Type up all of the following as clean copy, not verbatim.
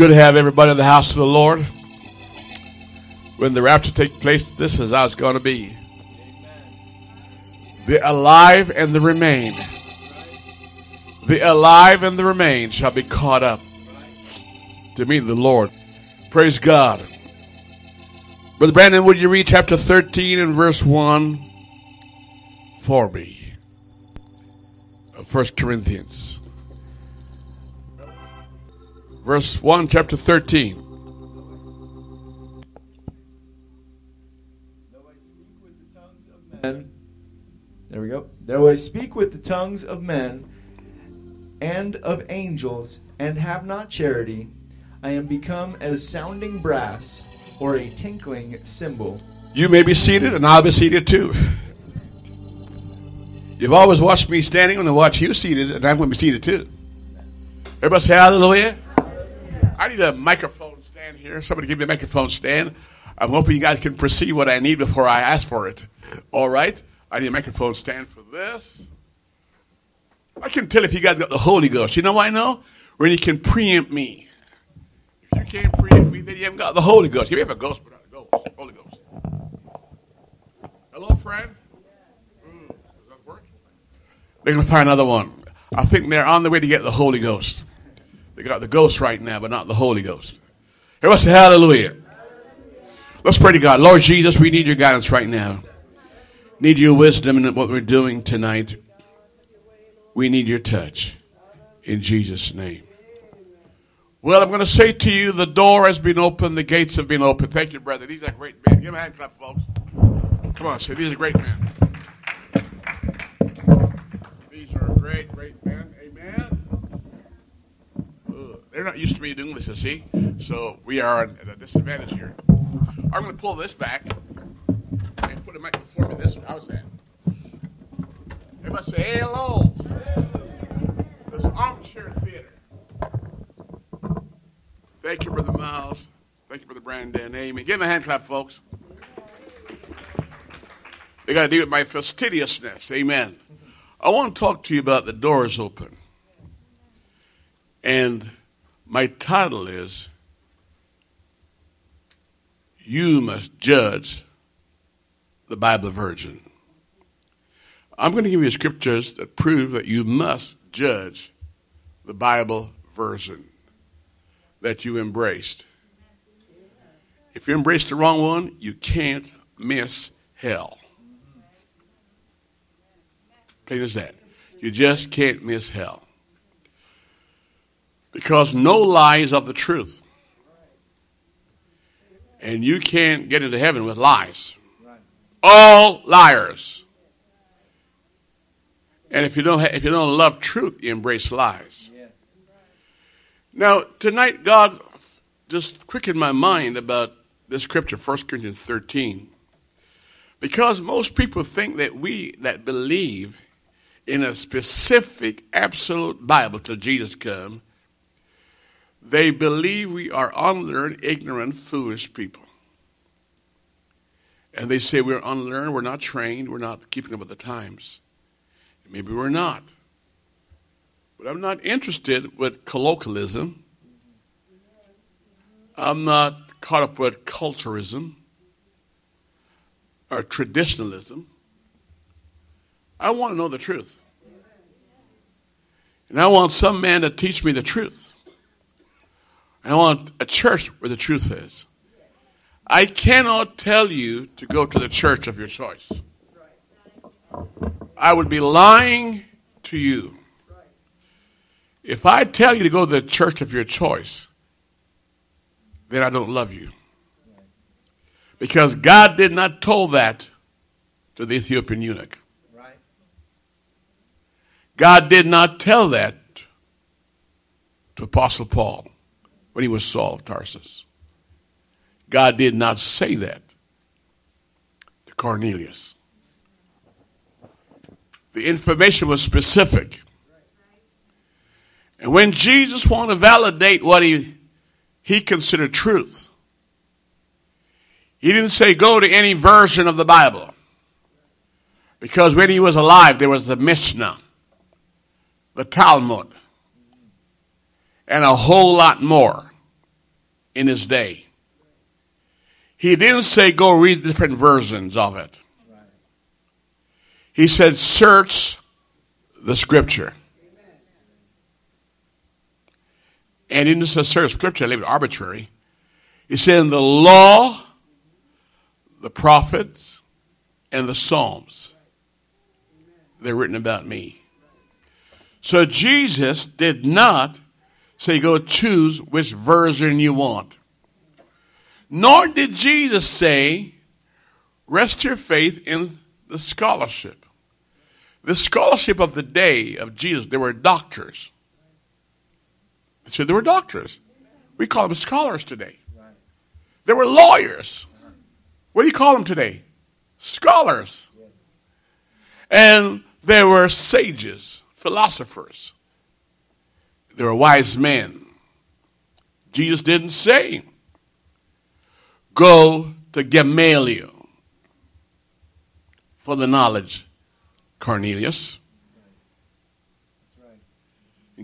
Good to have everybody in the house of the Lord. When the rapture takes place, this is how it's going to be. The alive and the remain. The alive and the remain shall be caught up to meet the Lord. Praise God. Brother Brandon, would you read chapter 13 and verse 1 for me? First Corinthians. Verse 1, chapter 13. Though I speak with the tongues of men, there we go. Though I speak with the tongues of men and of angels and have not charity, I am become as sounding brass or a tinkling cymbal. You may be seated, and I'll be seated too. You've always watched me standing, and I watch you seated, and I'm going to be seated too. Everybody say hallelujah. I need a microphone stand here. Somebody give me a microphone stand. I'm hoping you guys can perceive what I need before I ask for it. All right. I need a microphone stand for this. I can tell if you guys got the Holy Ghost. You know why I know? When you can preempt me. If you can't preempt me, then you haven't got the Holy Ghost. You have a ghost without a ghost. Holy Ghost. Hello, friend? Does that work? They're going to find another one. I think they're on the way to get the Holy Ghost. They got the ghost right now, but not the Holy Ghost. Everybody say hallelujah. Let's pray to God. Lord Jesus, we need your guidance right now. Need your wisdom in what we're doing tonight. We need your touch. In Jesus' name. Well, I'm going to say to you, the door has been opened. The gates have been opened. Thank you, brother. These are great men. Give them a hand clap, folks. Come on, say, these are great men. These are great men. Amen. They're not used to me doing this, you see. So we are at a disadvantage here. I'm going to pull this back and put a mic before me. This one. How's that? Everybody say, hey, hello. This armchair theater. Thank you, Brother Miles. Thank you, Brother Brandon. Amen. Give him a hand clap, folks. They got to deal with my fastidiousness. Amen. I want to talk to you about the doors open. And my title is, You Must Judge the Bible Virgin. I'm going to give you scriptures that prove that you must judge the Bible version that you embraced. If you embrace the wrong one, you can't miss hell. Plain as that. You just can't miss hell. Because no lie is of the truth. And you can't get into heaven with lies. All liars. And if you don't love truth, you embrace lies. Now, tonight, God just quickened my mind about this scripture, 1 Corinthians 13. Because most people think that we that believe in a specific, absolute Bible till Jesus comes, they believe we are unlearned, ignorant, foolish people. And they say we're unlearned, we're not trained, we're not keeping up with the times. Maybe we're not. But I'm not interested with colloquialism. I'm not caught up with culturism or traditionalism. I want to know the truth. And I want some man to teach me the truth. I want a church where the truth is. I cannot tell you to go to the church of your choice. I would be lying to you. If I tell you to go to the church of your choice, then I don't love you. Because God did not tell that to the Ethiopian eunuch. God did not tell that to Apostle Paul. When he was Saul of Tarsus. God did not say that to Cornelius. The information was specific. And when Jesus wanted to validate what he considered truth, he didn't say go to any version of the Bible. Because when he was alive, there was the Mishnah, the Talmud, and a whole lot more. in his day. He didn't say go read different versions of it. He said search the scripture. And in this search scripture, a little bit arbitrary. He said in the law, the prophets, and the Psalms, they're written about me. So Jesus did not say go choose which version you want. Nor did Jesus say rest your faith in the scholarship. The scholarship of the day of Jesus, they were doctors. So they were doctors. We call them scholars today. They were lawyers. What do you call them today? Scholars. And they were sages, philosophers. They were wise men. Jesus didn't say, go to Gamaliel for the knowledge, Cornelius.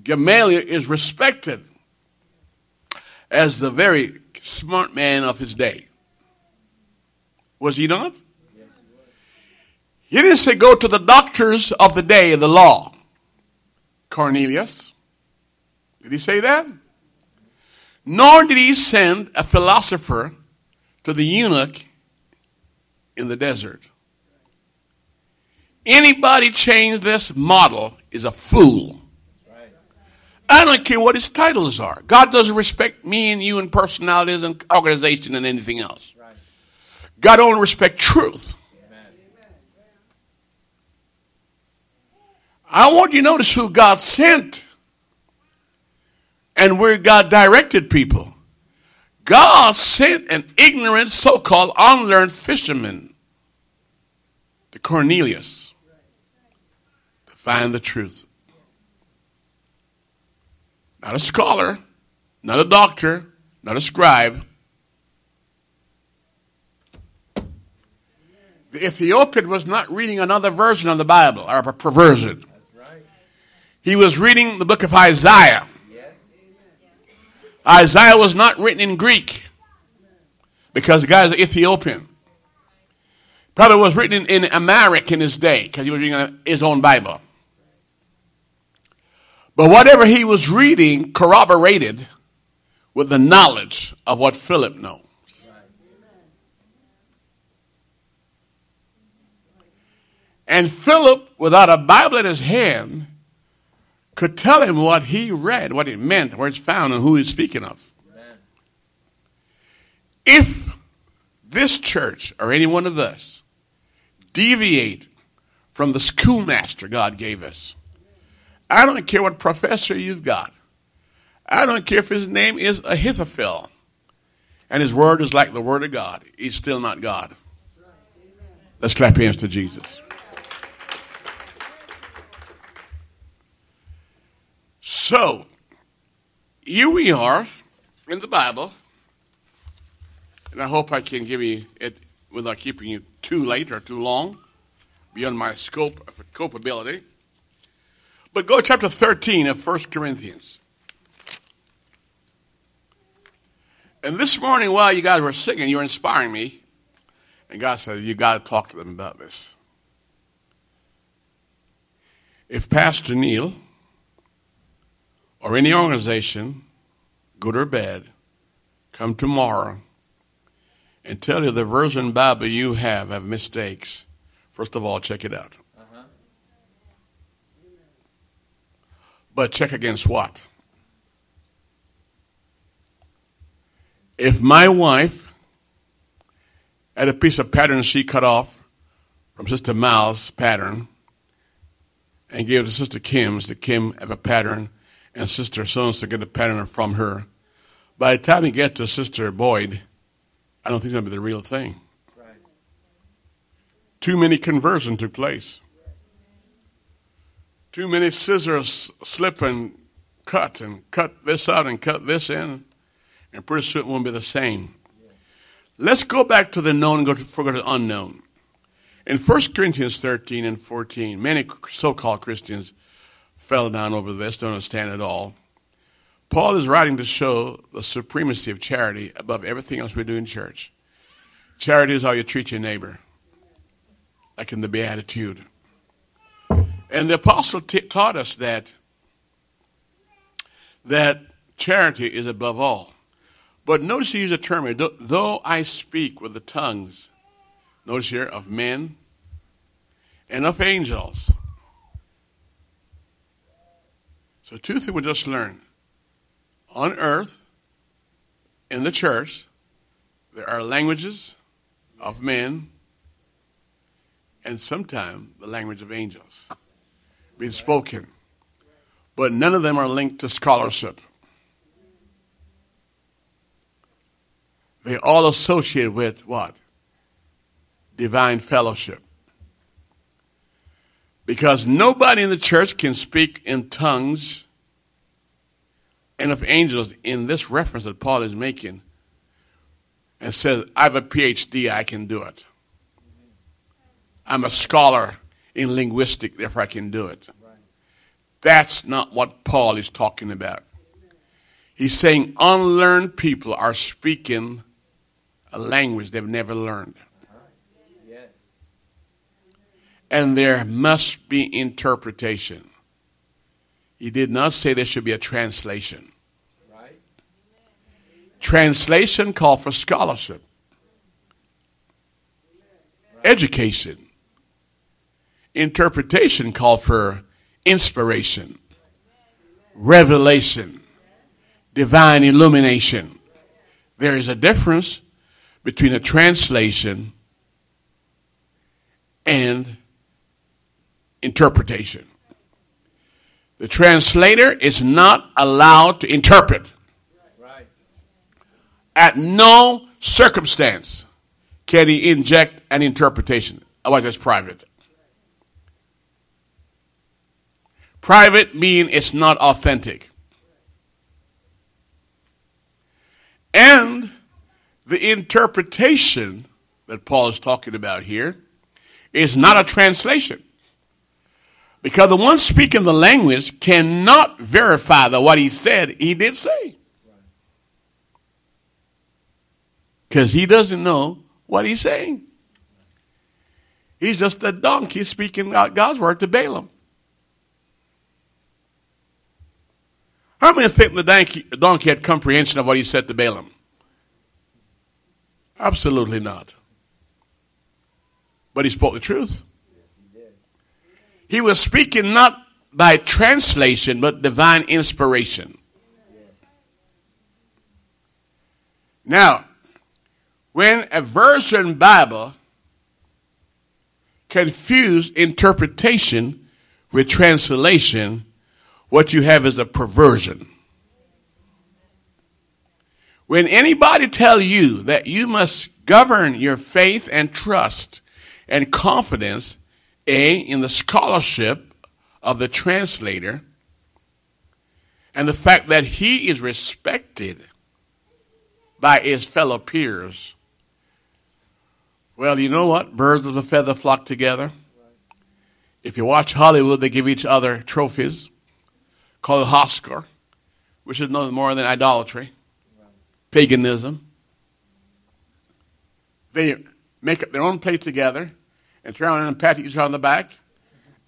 Gamaliel is respected as the very smart man of his day. Was he not? Yes, he was. He didn't say go to the doctors of the day of the law. Cornelius. Did he say that? Nor did he send a philosopher to the eunuch in the desert. Anybody change this model is a fool. I don't care what his titles are. God doesn't respect me and you and personalities and organization and anything else. Right. God only respects truth. Amen. I want you to notice who God sent and where God directed people. God sent an ignorant, so-called unlearned fisherman to Cornelius to find the truth. Not a scholar, not a doctor, not a scribe. The Ethiopian was not reading another version of the Bible, or a perversion. That's right. He was reading the book of Isaiah. Yes. Isaiah was not written in Greek because the guy is Ethiopian. Probably was written in Amharic in his day because he was reading his own Bible. But whatever he was reading corroborated with the knowledge of what Philip knows. And Philip, without a Bible in his hand, could tell him what he read, what it meant, where it's found, and who he's speaking of. If this church or any one of us deviate from the schoolmaster God gave us, I don't care what professor you've got. I don't care if his name is Ahithophel and his word is like the word of God. He's still not God. Let's clap hands to Jesus. So, here we are in the Bible, and I hope I can give you it without keeping you too late or too long, beyond my scope of culpability. But go to chapter 13 of First Corinthians. And this morning while you guys were singing, you were inspiring me. And God said, you got to talk to them about this. If Pastor Neil or any organization, good or bad, come tomorrow and tell you the version Bible you have mistakes, first of all, check it out. But check against what? If my wife had a piece of pattern she cut off from Sister Miles' pattern and gave it to Sister Kim's, the Kim have a pattern, and Sister Sons to get a pattern from her, by the time you get to Sister Boyd, I don't think that'll be the real thing. Right. Too many conversions took place. Too many scissors slip and cut this out and cut this in, and pretty soon it won't be the same. Let's go back to the known and go to the unknown. In 1 Corinthians 13 and 14, many so-called Christians fell down over this, don't understand it all. Paul is writing to show the supremacy of charity above everything else we do in church. Charity is how you treat your neighbor, like in the Beatitude. And the apostle taught us that charity is above all. But notice he used a term here, though I speak with the tongues, notice here, of men and of angels. So two things we just learned. On earth, in the church, there are languages of men and sometimes the language of angels being spoken. But none of them are linked to scholarship. They all associate with what? Divine fellowship. Because nobody in the church can speak in tongues and of angels in this reference that Paul is making and says, I have a PhD, I can do it. I'm a scholar in linguistics, therefore I can do it. That's not what Paul is talking about. He's saying unlearned people are speaking a language they've never learned. And there must be interpretation. He did not say there should be a translation. Right. Translation called for scholarship, right. Education. Interpretation called for inspiration, revelation, divine illumination. There is a difference between a translation and interpretation. The translator is not allowed to interpret. Right. At no circumstance can he inject an interpretation. Otherwise, it's private. Private meaning it's not authentic. And the interpretation that Paul is talking about here is not a translation. Because the one speaking the language cannot verify that what he said, he did say. Because he doesn't know what he's saying. He's just a donkey speaking out God's word to Balaam. How many think the donkey had comprehension of what he said to Balaam? Absolutely not. But he spoke the truth. He was speaking not by translation, but divine inspiration. Now, when a version Bible confused interpretation with translation, what you have is a perversion. When anybody tells you that you must govern your faith and trust and confidence in the scholarship of the translator and the fact that he is respected by his fellow peers. Well, you know what? Birds of a feather flock together. If you watch Hollywood, they give each other trophies called Oscar, which is nothing more than idolatry, paganism. They make up their own plate together and turn around and pat each other on the back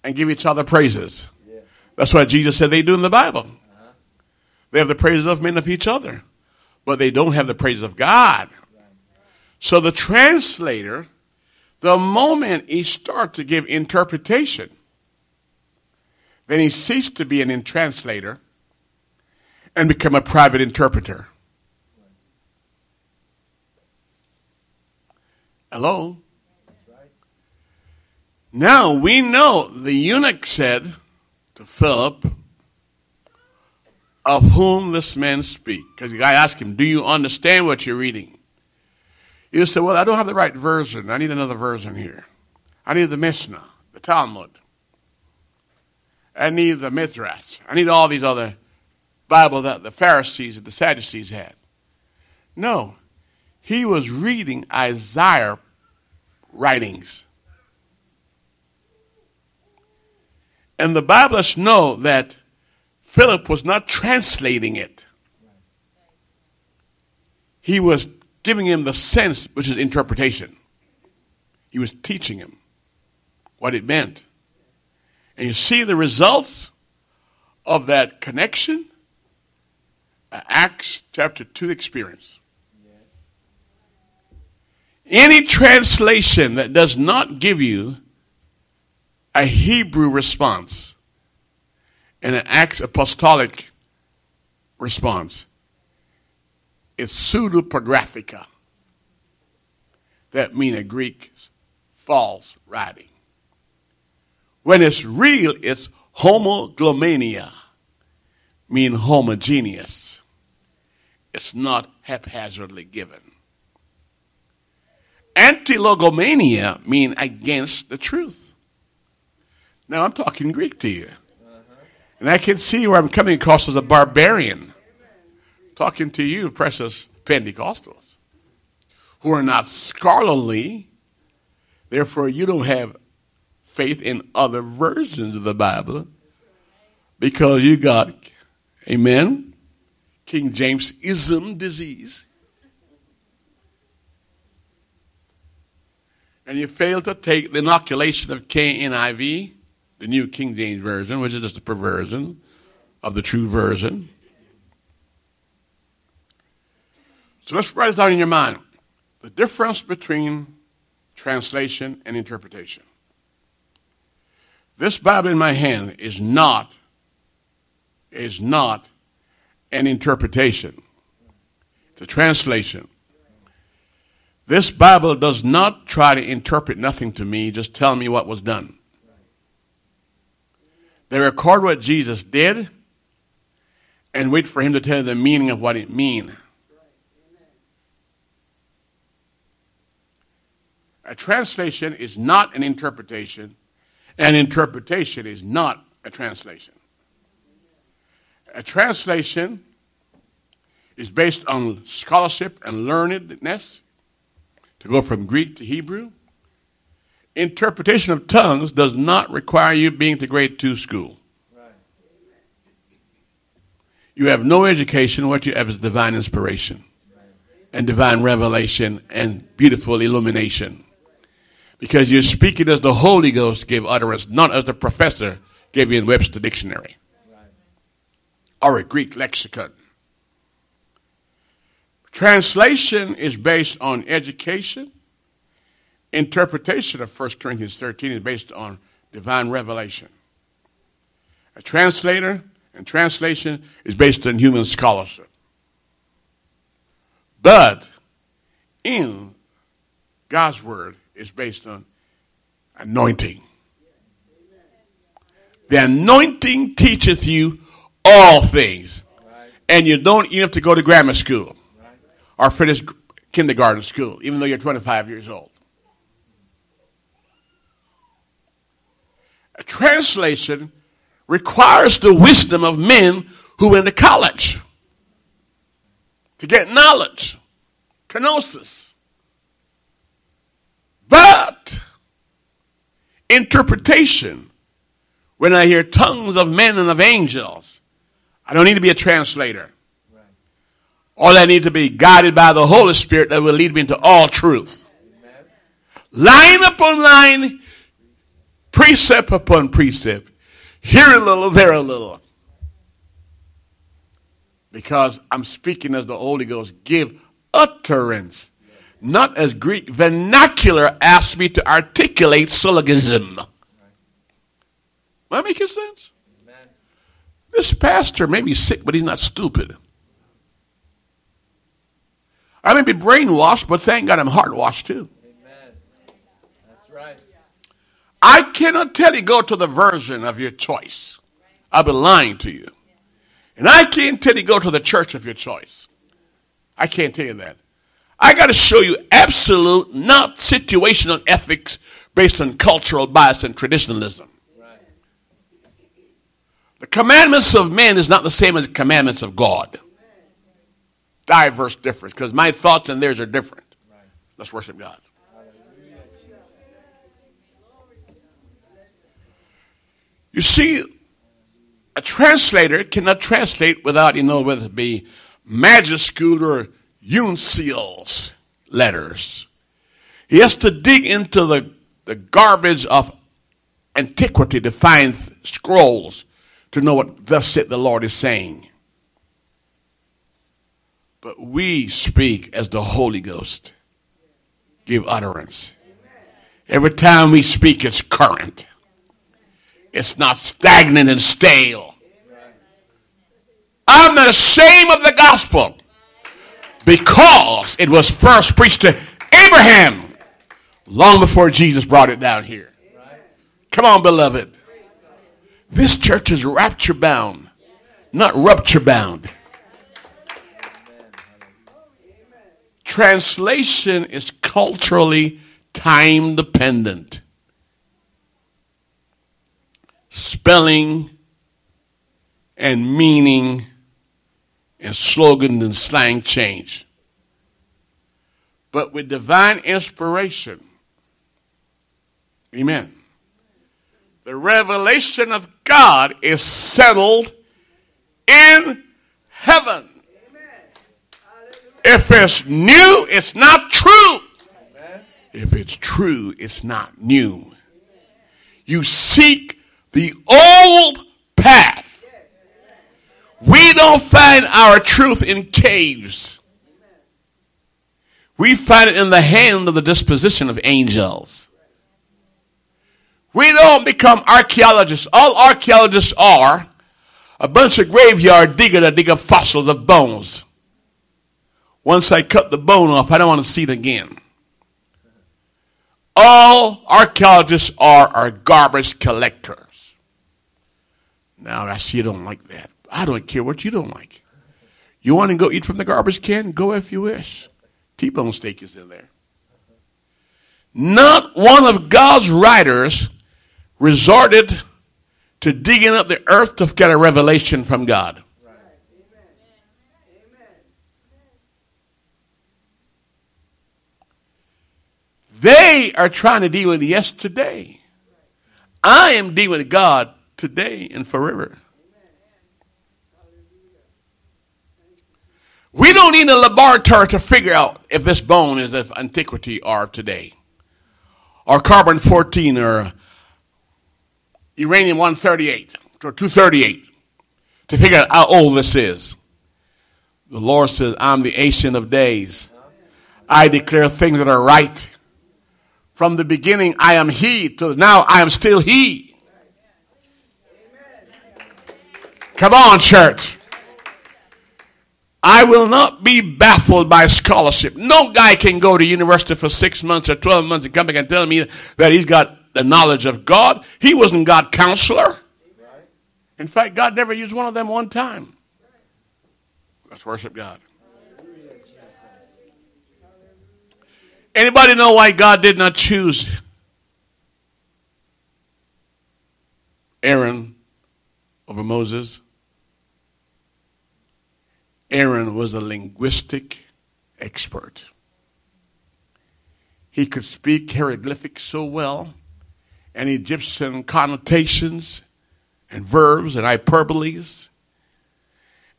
and give each other praises. Yeah. That's what Jesus said they do in the Bible. Uh-huh. They have the praises of men of each other, but they don't have the praises of God. Right. So the translator, the moment he starts to give interpretation, then he ceased to be an translator and become a private interpreter. Right. Hello? Now, we know the eunuch said to Philip, of whom this man speak. Because the guy asked him, do you understand what you're reading? He said, well, I don't have the right version. I need another version here. I need the Mishnah, the Talmud. I need the Midrash. I need all these other Bible that the Pharisees and the Sadducees had. No, he was reading Isaiah writings. And the Bible lets know that Philip was not translating it. He was giving him the sense, which is interpretation. He was teaching him what it meant. And you see the results of that connection, Acts chapter 2 experience. Any translation that does not give you a Hebrew response and an Acts apostolic response is pseudepigraphica. That means a Greek false writing. When it's real, it's homoglomenia, mean homogeneous. It's not haphazardly given. Antilogomania mean against the truth. Now I'm talking Greek to you. And I can see where I'm coming across as a barbarian talking to you, precious Pentecostals, who are not scholarly. Therefore, you don't have faith in other versions of the Bible because you got, amen, King James-ism disease. And you fail to take the inoculation of KNIV, the New King James Version, which is just a perversion of the true version. So let's write it down in your mind. The difference between translation and interpretation. This Bible in my hand is not an interpretation. It's a translation. This Bible does not try to interpret nothing to me. Just tell me what was done. They record what Jesus did and wait for him to tell the meaning of what it means. A translation is not an interpretation. An interpretation is not a translation. A translation is based on scholarship and learnedness to go from Greek to Hebrew. Interpretation of tongues does not require you being to grade 2 school. Right. You have no education. What you have is divine inspiration and divine revelation and beautiful illumination. Because you're speaking as the Holy Ghost gave utterance, not as the professor gave you in Webster Dictionary or a Greek lexicon. Translation is based on education. Interpretation of First Corinthians 13 is based on divine revelation. A translator and translation is based on human scholarship. But in God's word is based on anointing. The anointing teacheth you all things. And you don't even have to go to grammar school or finish kindergarten school, even though you're 25 years old. A translation requires the wisdom of men who went to college to get knowledge, kenosis. But interpretation, when I hear tongues of men and of angels, I don't need to be a translator. Right. All I need to be guided by the Holy Spirit that will lead me into all truth. Amen. Line upon line, precept upon precept, here a little, there a little. Because I'm speaking as the Holy Ghost give utterance, not as Greek vernacular asks me to articulate syllogism. Am I making sense? Amen. This pastor may be sick, but he's not stupid. I may be brainwashed, but thank God I'm heartwashed too. Amen. That's right. I cannot tell you go to the version of your choice. I've been lying to you. And I can't tell you go to the church of your choice. I can't tell you that. I got to show you absolute, not situational ethics based on cultural bias and traditionalism. Right. The commandments of men is not the same as the commandments of God. Diverse difference, because my thoughts and theirs are different. Right. Let's worship God. You see, a translator cannot translate without, whether it be magic school or uncial's letters. He has to dig into the garbage of antiquity to find scrolls to know what thus said the Lord is saying. But we speak as the Holy Ghost give utterance. Every time we speak, it's current. It's not stagnant and stale. I'm not ashamed of the gospel because it was first preached to Abraham long before Jesus brought it down here. Come on, beloved. This church is rapture bound, not rupture bound. Translation is culturally time dependent. Spelling and meaning and slogan and slang change. But with divine inspiration, amen, the revelation of God is settled in heaven. If it's new, it's not true. If it's true, it's not new. You seek the old path. We don't find our truth in caves. We find it in the hand of the disposition of angels. We don't become archaeologists. All archaeologists are a bunch of graveyard diggers that dig up fossils of bones. Once I cut the bone off, I don't want to see it again. All archaeologists are garbage collectors. Now, I see you don't like that. I don't care what you don't like. You want to go eat from the garbage can? Go if you wish. T-bone steak is in there. Not one of God's writers resorted to digging up the earth to get a revelation from God. They are trying to deal with yesterday. I am dealing with God today and forever. We don't need a laboratory to figure out if this bone is of antiquity or today, or carbon-14 or uranium-138 or 238 to figure out how old this is. The Lord says, I'm the Ancient of Days. I declare things that are right. From the beginning, I am He. Till now, I am still He. Come on, church. I will not be baffled by scholarship. No guy can go to university for 6 months or 12 months and come back and tell me that he's got the knowledge of God. He wasn't God's counselor. In fact, God never used one of them one time. Let's worship God. Anybody know why God did not choose Aaron over Moses? Aaron was a linguistic expert. He could speak hieroglyphics so well, and Egyptian connotations and verbs and hyperboles.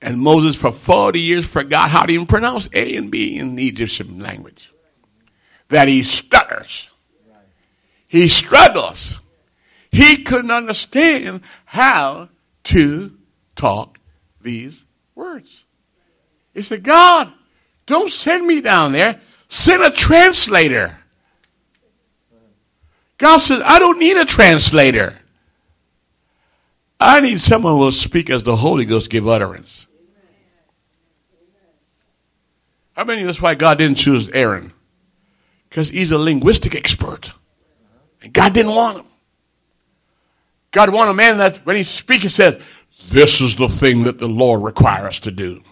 And Moses for 40 years forgot how to even pronounce A and B in the Egyptian language. That he stutters. He struggles. He couldn't understand how to talk these words. He said, God, don't send me down there. Send a translator. God says, I don't need a translator. I need someone who will speak as the Holy Ghost give utterance. I mean, that's why God didn't choose Aaron. Because he's a linguistic expert. And God didn't want him. God wanted a man that when he speaks, he says, this is the thing that the Lord requires to do.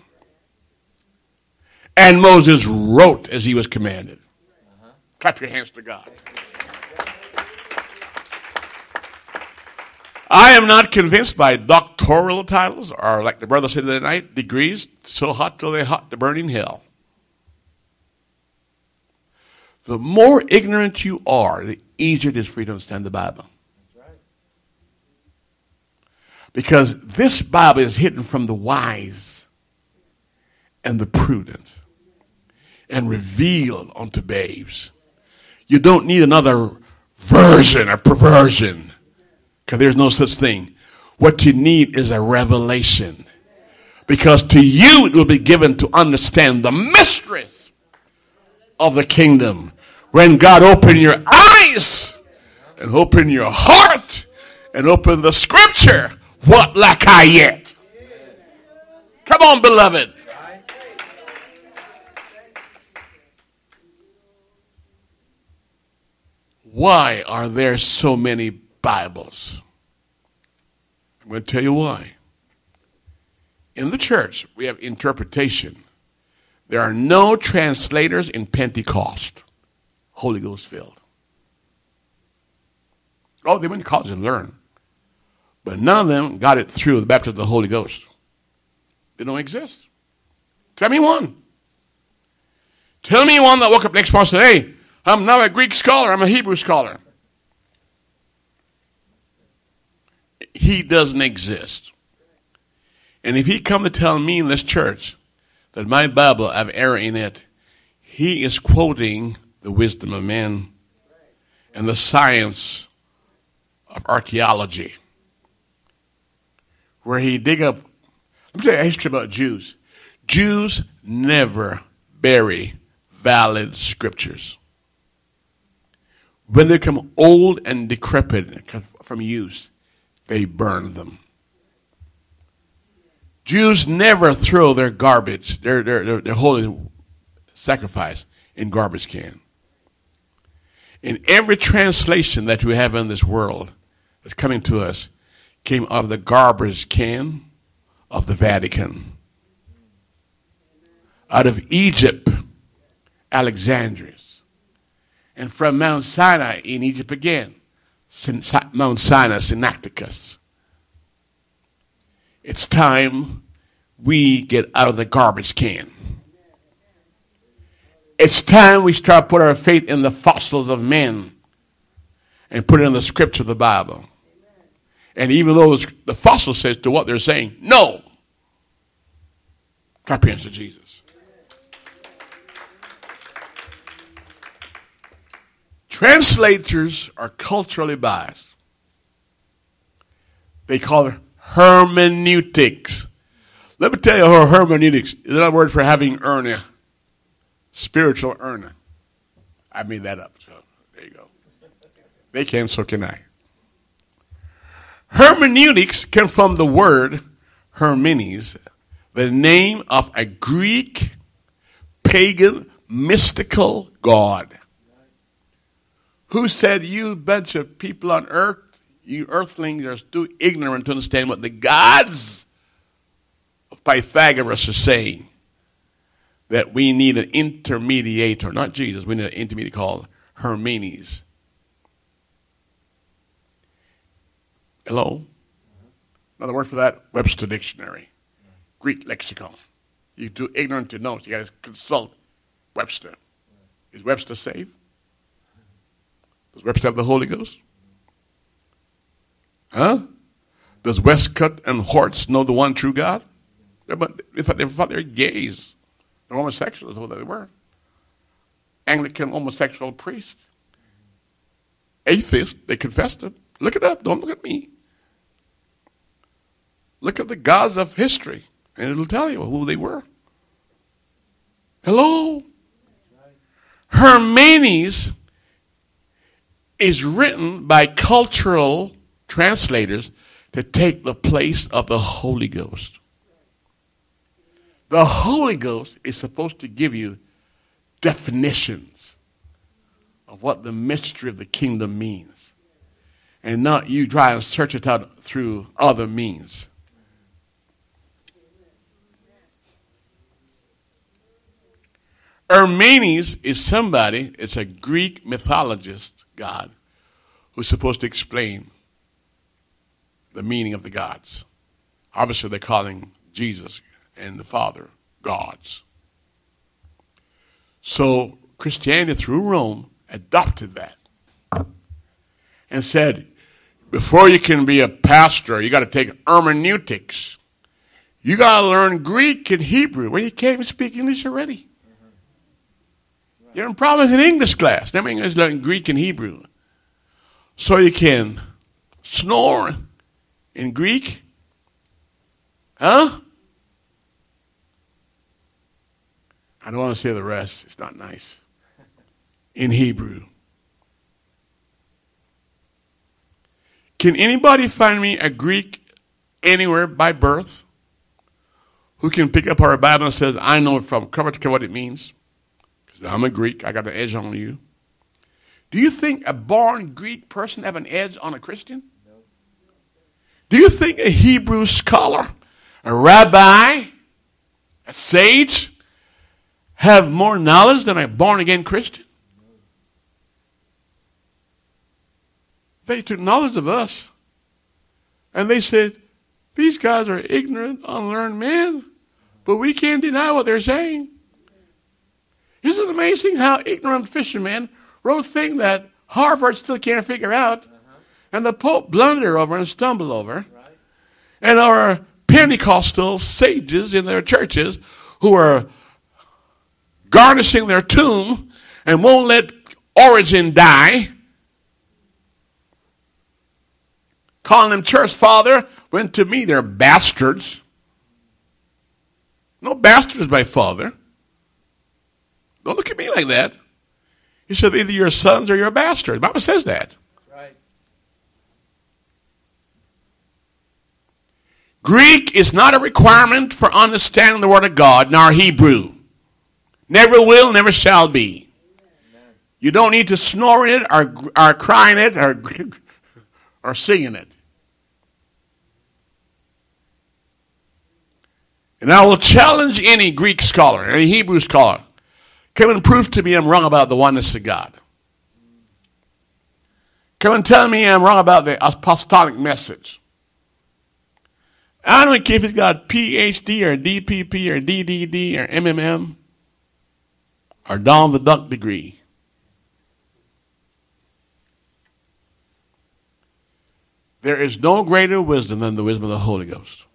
And Moses wrote as he was commanded. Clap your hands to God. I am not convinced by doctoral titles or, like the brother said tonight, degrees so hot till they're hot to burning hell. The more ignorant you are, the easier it is for you to understand the Bible. That's right. Because this Bible is hidden from the wise and the prudent. and revealed unto babes. You don't need another version or perversion, because there's no such thing. What you need is a revelation, because to you it will be given to understand the mysteries of the kingdom. When God opened your eyes and open your heart and open the scripture, what lack I yet? Come on, beloved. Why are there so many Bibles? I'm going to tell you why. In the church, we have interpretation. There are no translators in Pentecost, Holy Ghost filled. Oh, they went to college and learned. But none of them got it through the baptism of the Holy Ghost. They don't exist. Tell me one. Tell me one that woke up next morning and said, hey, I'm not a Greek scholar, I'm a Hebrew scholar. He doesn't exist. And if he come to tell me in this church that my Bible have error in it, he is quoting the wisdom of man and the science of archaeology, where he dig up. Let me tell you a history about Jews. Jews never bury valid scriptures. When they become old and decrepit from use, they burn them. Jews never throw their garbage, their holy sacrifice, in garbage can. In every translation that we have in this world that's coming to us came out of the garbage can of the Vatican, out of Egypt, Alexandria's. And from Mount Sinai in Egypt again, Mount Sinai, Sinaiticus. It's time we get out of the garbage can. It's time we start putting our faith in the fossils of men and put it in the scripture of the Bible. And even though the fossil says to what they're saying, no. Clap your hands to Jesus. Translators are culturally biased. They call it hermeneutics. Let me tell you how hermeneutics is another word for having urna, spiritual urna. I made that up, so there you go. They can, so can I. Hermeneutics came from the word Hermes, the name of a Greek pagan mystical god, who said, you bunch of people on earth, you earthlings are too ignorant to understand what the gods of Pythagoras are saying, that we need an intermediator, not Jesus, we need an intermediate called Hermes. Hello? Another word for that, Webster Dictionary, Greek lexicon. You're too ignorant to know, so you got to consult Webster. Is Webster safe? Does Webster have the Holy Ghost? Huh? Does Westcott and Hortz know the one true God? They're gays. They're homosexuals, is what they were. Anglican homosexual priest. Atheist, they confessed it. Look it up, don't look at me. Look at the gods of history, and it'll tell you who they were. Hello? Hermenes is written by cultural translators to take the place of the Holy Ghost. The Holy Ghost is supposed to give you definitions of what the mystery of the kingdom means, and not you try and search it out through other means. Hermes is somebody, it's a Greek mythologist god, who's supposed to explain the meaning of the gods. Obviously, they're calling Jesus and the Father gods. So Christianity through Rome adopted that and said, before you can be a pastor, you got to take hermeneutics. You got to learn Greek and Hebrew. Well, you can't even speak English already. You're having problems in English class. Them English learning Greek and Hebrew. So you can snore in Greek. Huh? I don't want to say the rest. It's not nice. In Hebrew. Can anybody find me a Greek anywhere by birth who can pick up our Bible and says, I know from cover to cover what it means? Because I'm a Greek. I got an edge on you. Do you think a born Greek person have an edge on a Christian? No. Do you think a Hebrew scholar, a rabbi, a sage have more knowledge than a born-again Christian? They took knowledge of us. And they said, these guys are ignorant, unlearned men, but we can't deny what they're saying. Isn't it amazing how ignorant fishermen wrote things that Harvard still can't figure out, and the Pope blunder over and stumble over, right. And our Pentecostal sages in their churches who are garnishing their tomb and won't let Origen die, calling them church father, when to me they're bastards. No bastards by father. Don't look at me like that. He said either your sons or your bastards. The Bible says that. Right. Greek is not a requirement for understanding the Word of God, nor Hebrew. Never will, never shall be. Amen. You don't need to snore in it or cry in it or singing it. And I will challenge any Greek scholar, any Hebrew scholar, come and prove to me I'm wrong about the oneness of God. Come and tell me I'm wrong about the apostolic message. I don't care if he's got a PhD or a DPP or DDD or MMM or down the duck degree. There is no greater wisdom than the wisdom of the Holy Ghost.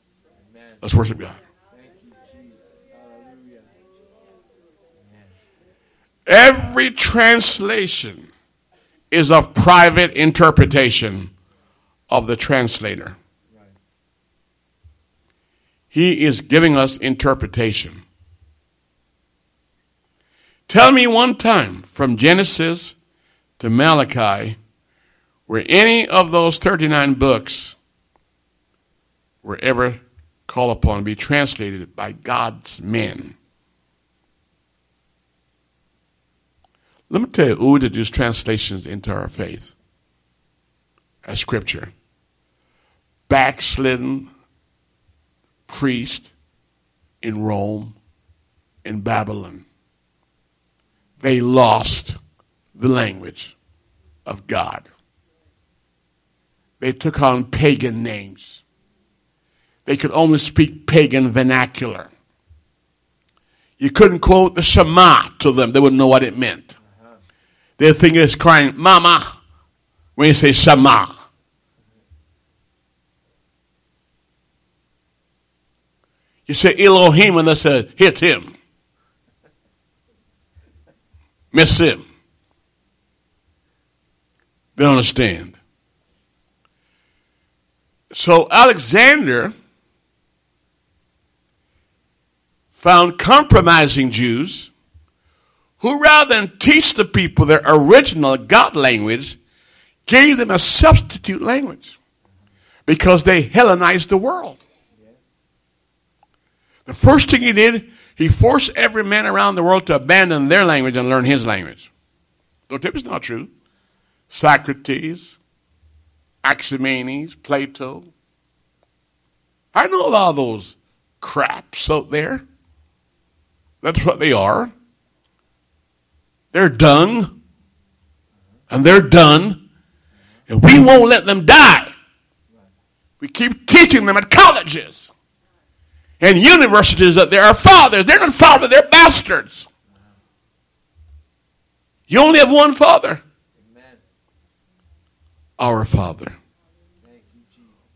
Amen. Let's worship God. Thank you, Jesus. Hallelujah. Every translation is of private interpretation of the translator. Right. He is giving us interpretation. Tell me one time from Genesis to Malachi where any of those 39 books were ever called upon to be translated by God's men. Let me tell you who introduced translations into our faith as scripture. Backslidden priest in Rome and Babylon. They lost the language of God. They took on pagan names. They could only speak pagan vernacular. You couldn't quote the Shema to them. They wouldn't know what it meant. They'd think it's crying, Mama, when you say Shema. You say Elohim, and they said, hit him. Miss him. They don't understand. So Alexander found compromising Jews who, rather than teach the people their original God language, gave them a substitute language because they Hellenized the world. The first thing he did, he forced every man around the world to abandon their language and learn his language. Don't tell me it's not true. Socrates, Aximenes, Plato. I know a lot of those craps out there. That's what they are. They're done. And they're done. And we won't let them die. We keep teaching them at colleges and universities that there are fathers. They're not fathers, they're bastards. You only have one father. Our Father,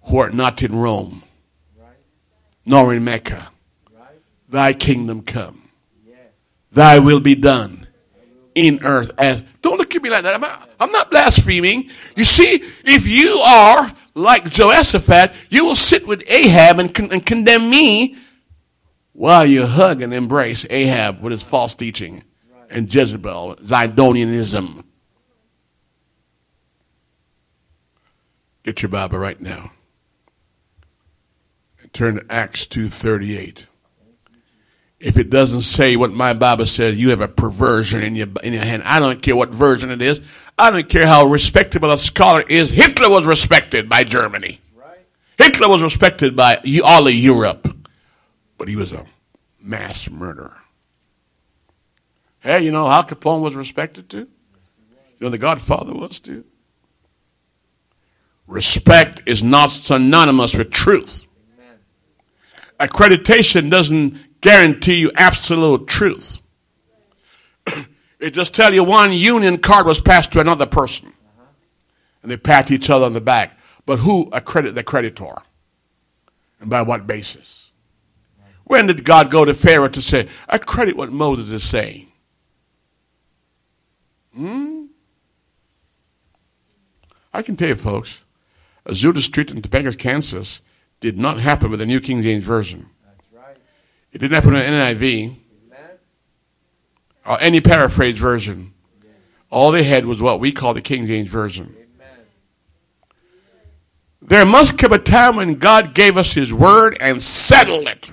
who art not in Rome, nor in Mecca, thy kingdom come, thy will be done in earth as. Don't look at me like that. I'm not blaspheming. You see, if you are like Jehoshaphat, you will sit with Ahab and condemn me while you hug and embrace Ahab with his false teaching and Jezebel, Zidonianism. Get your Bible right now. And turn to Acts 2:38. If it doesn't say what my Bible says, you have a perversion in your hand. I don't care what version it is. I don't care how respectable a scholar is. Hitler was respected by Germany. Right. Hitler was respected by all of Europe. But he was a mass murderer. Hey, you know, Al Capone was respected too. You know, the Godfather was too. Respect is not synonymous with truth. Amen. Accreditation doesn't guarantee you absolute truth. It just tells you one union card was passed to another person. And they pat each other on the back. But who accredited the creditor? And by what basis? When did God go to Pharaoh to say, accredit what Moses is saying? I can tell you, folks, Azusa Street in Topeka, Kansas did not happen with the New King James Version. It didn't happen in NIV or any paraphrased version. All they had was what we call the King James Version. There must come a time when God gave us his word and settled it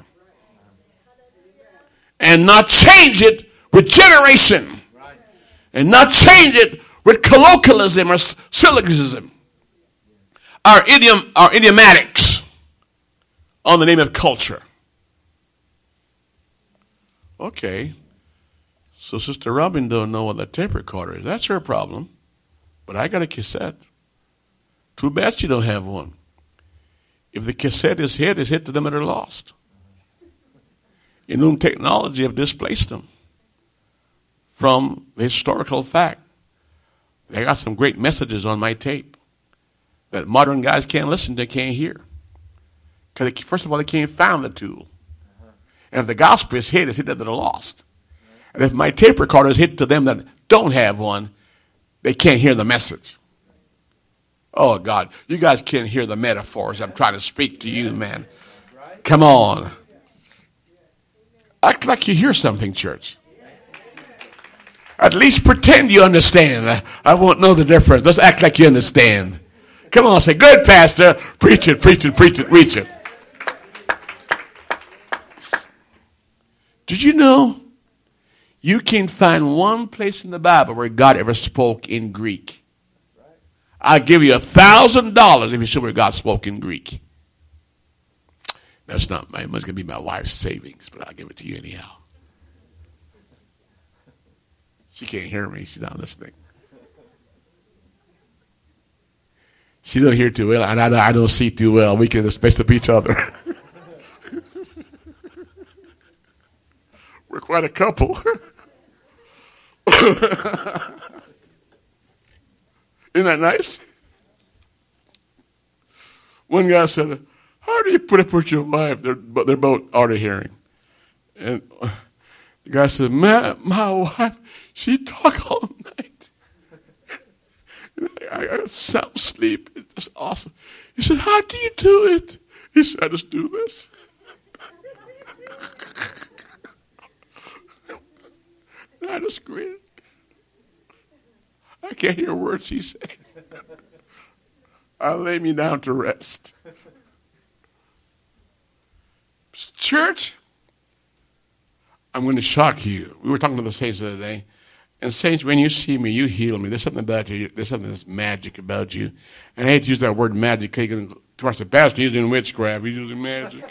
and not change it with generation and not change it with colloquialism or syllogism, our idiom, our idiomatics on the name of culture. Okay, so Sister Robin don't know what that tape recorder is. That's her problem. But I got a cassette. Too bad she don't have one. If the cassette is hit, it's hit to them that are lost. In whom technology have displaced them from the historical fact. They got some great messages on my tape that modern guys can't listen to, can't hear. Because first of all, they can't find the tool. And if the gospel is hit, it's hit to the lost. And if my tape recorder is hit to them that don't have one, they can't hear the message. Oh, God, you guys can't hear the metaphors. I'm trying to speak to you, man. Come on. Act like you hear something, church. At least pretend you understand. I won't know the difference. Let's act like you understand. Come on, say, good, Pastor. Preach it, preach it, preach it, preach it. Did you know you can't find one place in the Bible where God ever spoke in Greek? I'll give you $1,000 if you show where God spoke in Greek. That's not mine. It's going to be my wife's savings, but I'll give it to you anyhow. She can't hear me. She's not listening. She don't hear too well, and I don't see too well. We can space up each other. We're quite a couple. Isn't that nice? One guy said, how do you put up with your wife? They're both hard of hearing. And the guy said, my wife, she talk all night. I got sound sleep. It's awesome. He said, how do you do it? He said, I just do this. I just grin. I can't hear words he said. I lay me down to rest. Church, I'm going to shock you. We were talking to the saints the other day. And saints, when you see me, you heal me. There's something about you. There's something that's magic about you. And I hate to use that word magic because you're going to trust the pastor. He's doing witchcraft. He's using magic.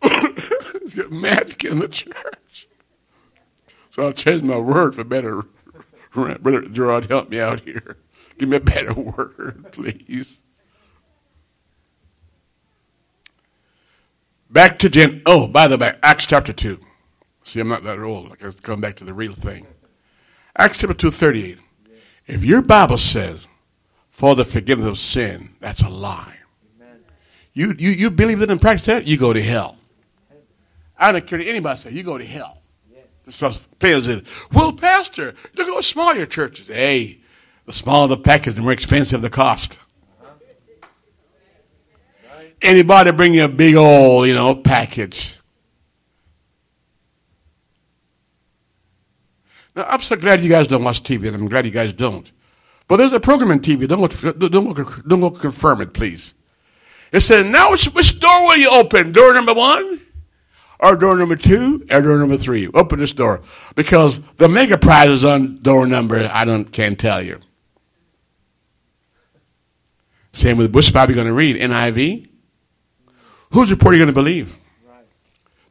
It's getting magic in the church. So I'll change my word for better. Brother Gerard, help me out here. Give me a better word, please. Back to Acts chapter 2. See, I'm not that old. I can come back to the real thing. Acts chapter 2:38. If your Bible says, for the forgiveness of sin, that's a lie. You believe that and practice that, you go to hell. I don't care to anybody say, you go to hell. Yeah. So players in it. Well, Pastor, look at how small your church is. Hey, the smaller the package, the more expensive the cost. Uh-huh. Anybody bring you a big old, package. Now, I'm so glad you guys don't watch TV, and I'm glad you guys don't. But there's a program on TV. Don't go confirm it, please. It says, now which door will you open? Door number 1? Or door number 2? Or door number 3? Open this door. Because the mega prize is on door number, can't tell you. Same with which Bible you're going to read, NIV. Whose report are you going to believe? Right.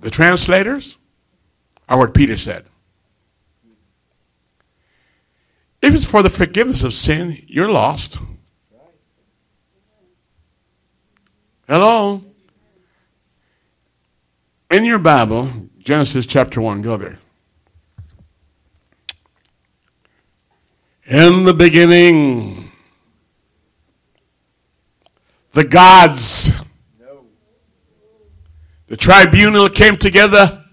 The translators? Or what Peter said? If it's for the forgiveness of sin, you're lost. Hello? In your Bible, Genesis chapter 1, go there. In the beginning, the gods, the tribunal came together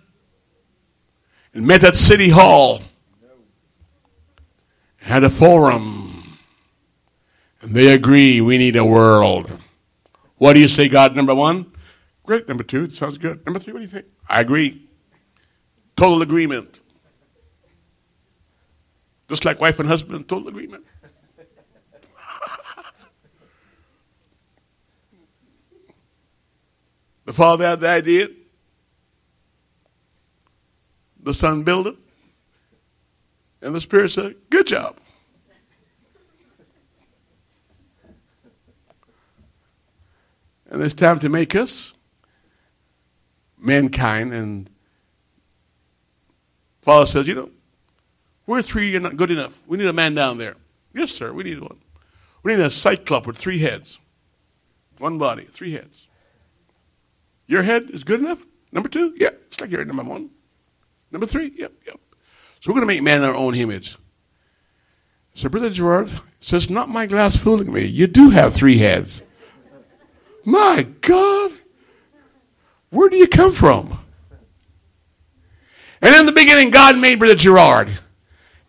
and met at City Hall, had a forum, and they agree we need a world. What do you say, God? Number 1? Great. Number 2, it sounds good. Number 3, what do you think? I agree. Total agreement. Just like wife and husband, total agreement. The father had the idea. The son built it. And the Spirit said, good job. And it's time to make us mankind. And Father says, we're 3, you're not good enough. We need a man down there. Yes, sir, we need one. We need a cyclop with 3 heads. One body, 3 heads. Your head is good enough? Number 2? Yeah, it's like your number 1. Number 3? Yep. So we're going to make man in our own image. So Brother Gerard says, not my glass fooling me. You do have 3 heads. My God, where do you come from? And in the beginning, God made Brother Gerard.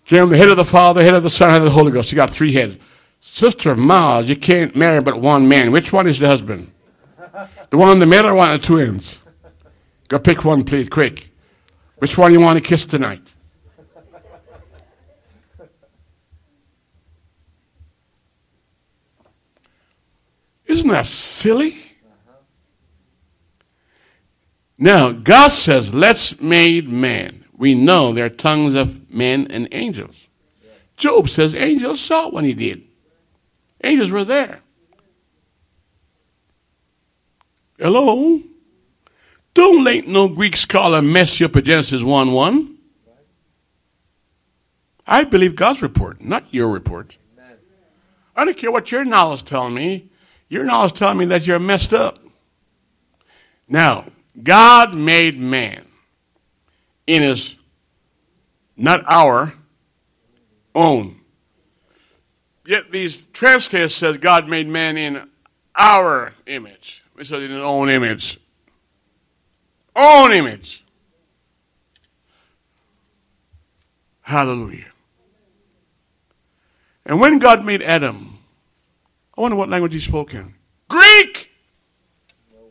Gave him the head of the Father, head of the Son, head of the Holy Ghost. He got 3 heads. Sister Miles, you can't marry but one man. Which one is the husband? The one in the middle or one of the twins? Go pick one, please, quick. Which one do you want to kiss tonight? Isn't that silly? Uh-huh. Now, God says, let's make man. We know there are tongues of men and angels. Yeah. Job says angels saw what he did. Angels were there. Hello? Don't let no Greek scholar mess you up at Genesis 1:1. I believe God's report, not your report. Amen. I don't care what your knowledge tells me. Your knowledge telling me that you're messed up. Now, God made man in his, not our, own. Yet these translators says God made man in our image. We said in his own image. Own image. Hallelujah. And when God made Adam, I wonder what language he spoke in. Greek! No.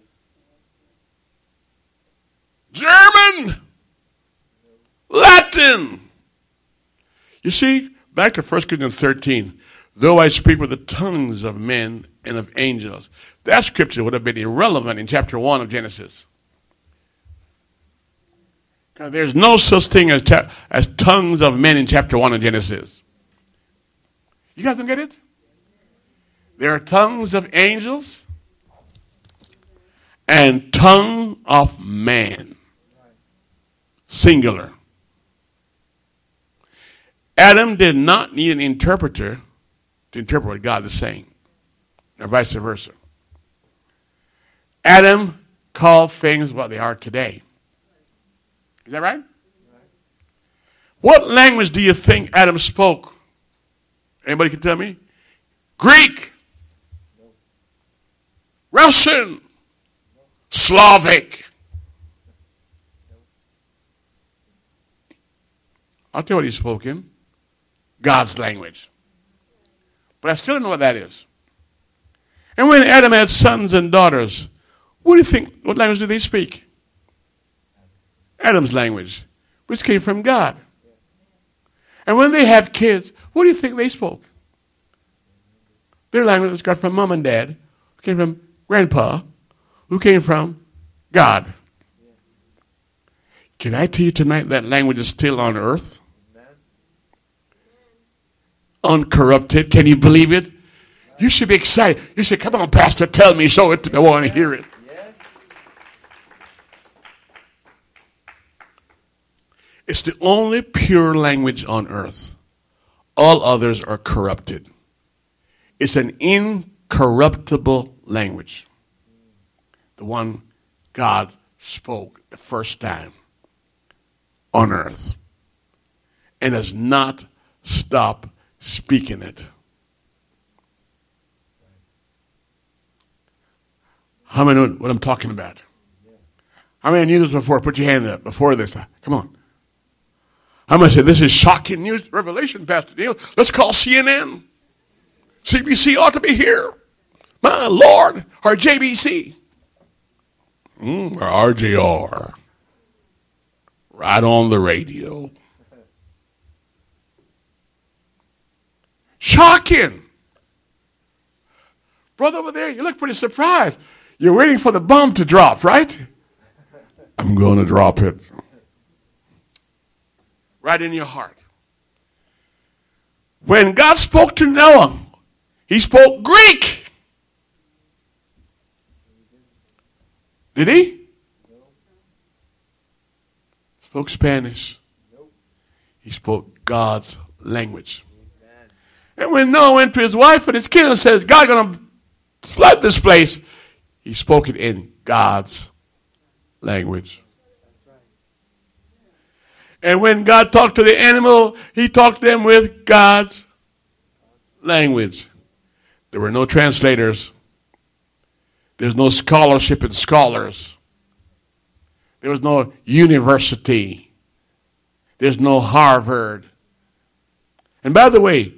German! No. Latin! You see, back to 1 Corinthians 13. Though I speak with the tongues of men and of angels. That scripture would have been irrelevant in chapter 1 of Genesis. There's no such thing as tongues of men in chapter 1 of Genesis. You guys don't get it? There are tongues of angels and tongue of man. Singular. Adam did not need an interpreter to interpret what God is saying, or vice versa. Adam called things what they are today. Is that right? What language do you think Adam spoke? Anybody can tell me? Greek. Russian, Slavic, I'll tell you what he spoke in. God's language. But I still don't know what that is. And when Adam had sons and daughters, what do you think, what language did they speak? Adam's language, which came from God. And when they had kids, what do you think they spoke? Their language got from mom and dad, who came from grandpa, who came from God. Can I tell you tonight that language is still on earth? Uncorrupted. Can you believe it? You should be excited. You should, come on, Pastor, tell me, show it to me. I want to hear it. Yes. It's the only pure language on earth. All others are corrupted. It's an incorruptible language. The one God spoke the first time on earth and has not stopped speaking it. How many know what I'm talking about? How many knew this before? Put your hand up before this. Come on. How many said this is shocking news? Revelation, Pastor Neil. Let's call CNN. CBC ought to be here. My Lord. Or JBC. Or RJR. Right on the radio. Shocking. Brother over there, you look pretty surprised. You're waiting for the bomb to drop, right? I'm going to drop it. Right in your heart. When God spoke to Noah, he spoke Greek. Did he? Spoke Spanish. He spoke God's language. And when Noah went to his wife and his kids and says, God's going to flood this place, he spoke it in God's language. And when God talked to the animal, he talked to them with God's language. There were no translators. There's no scholarship and scholars. There was no university. There's no Harvard. And by the way,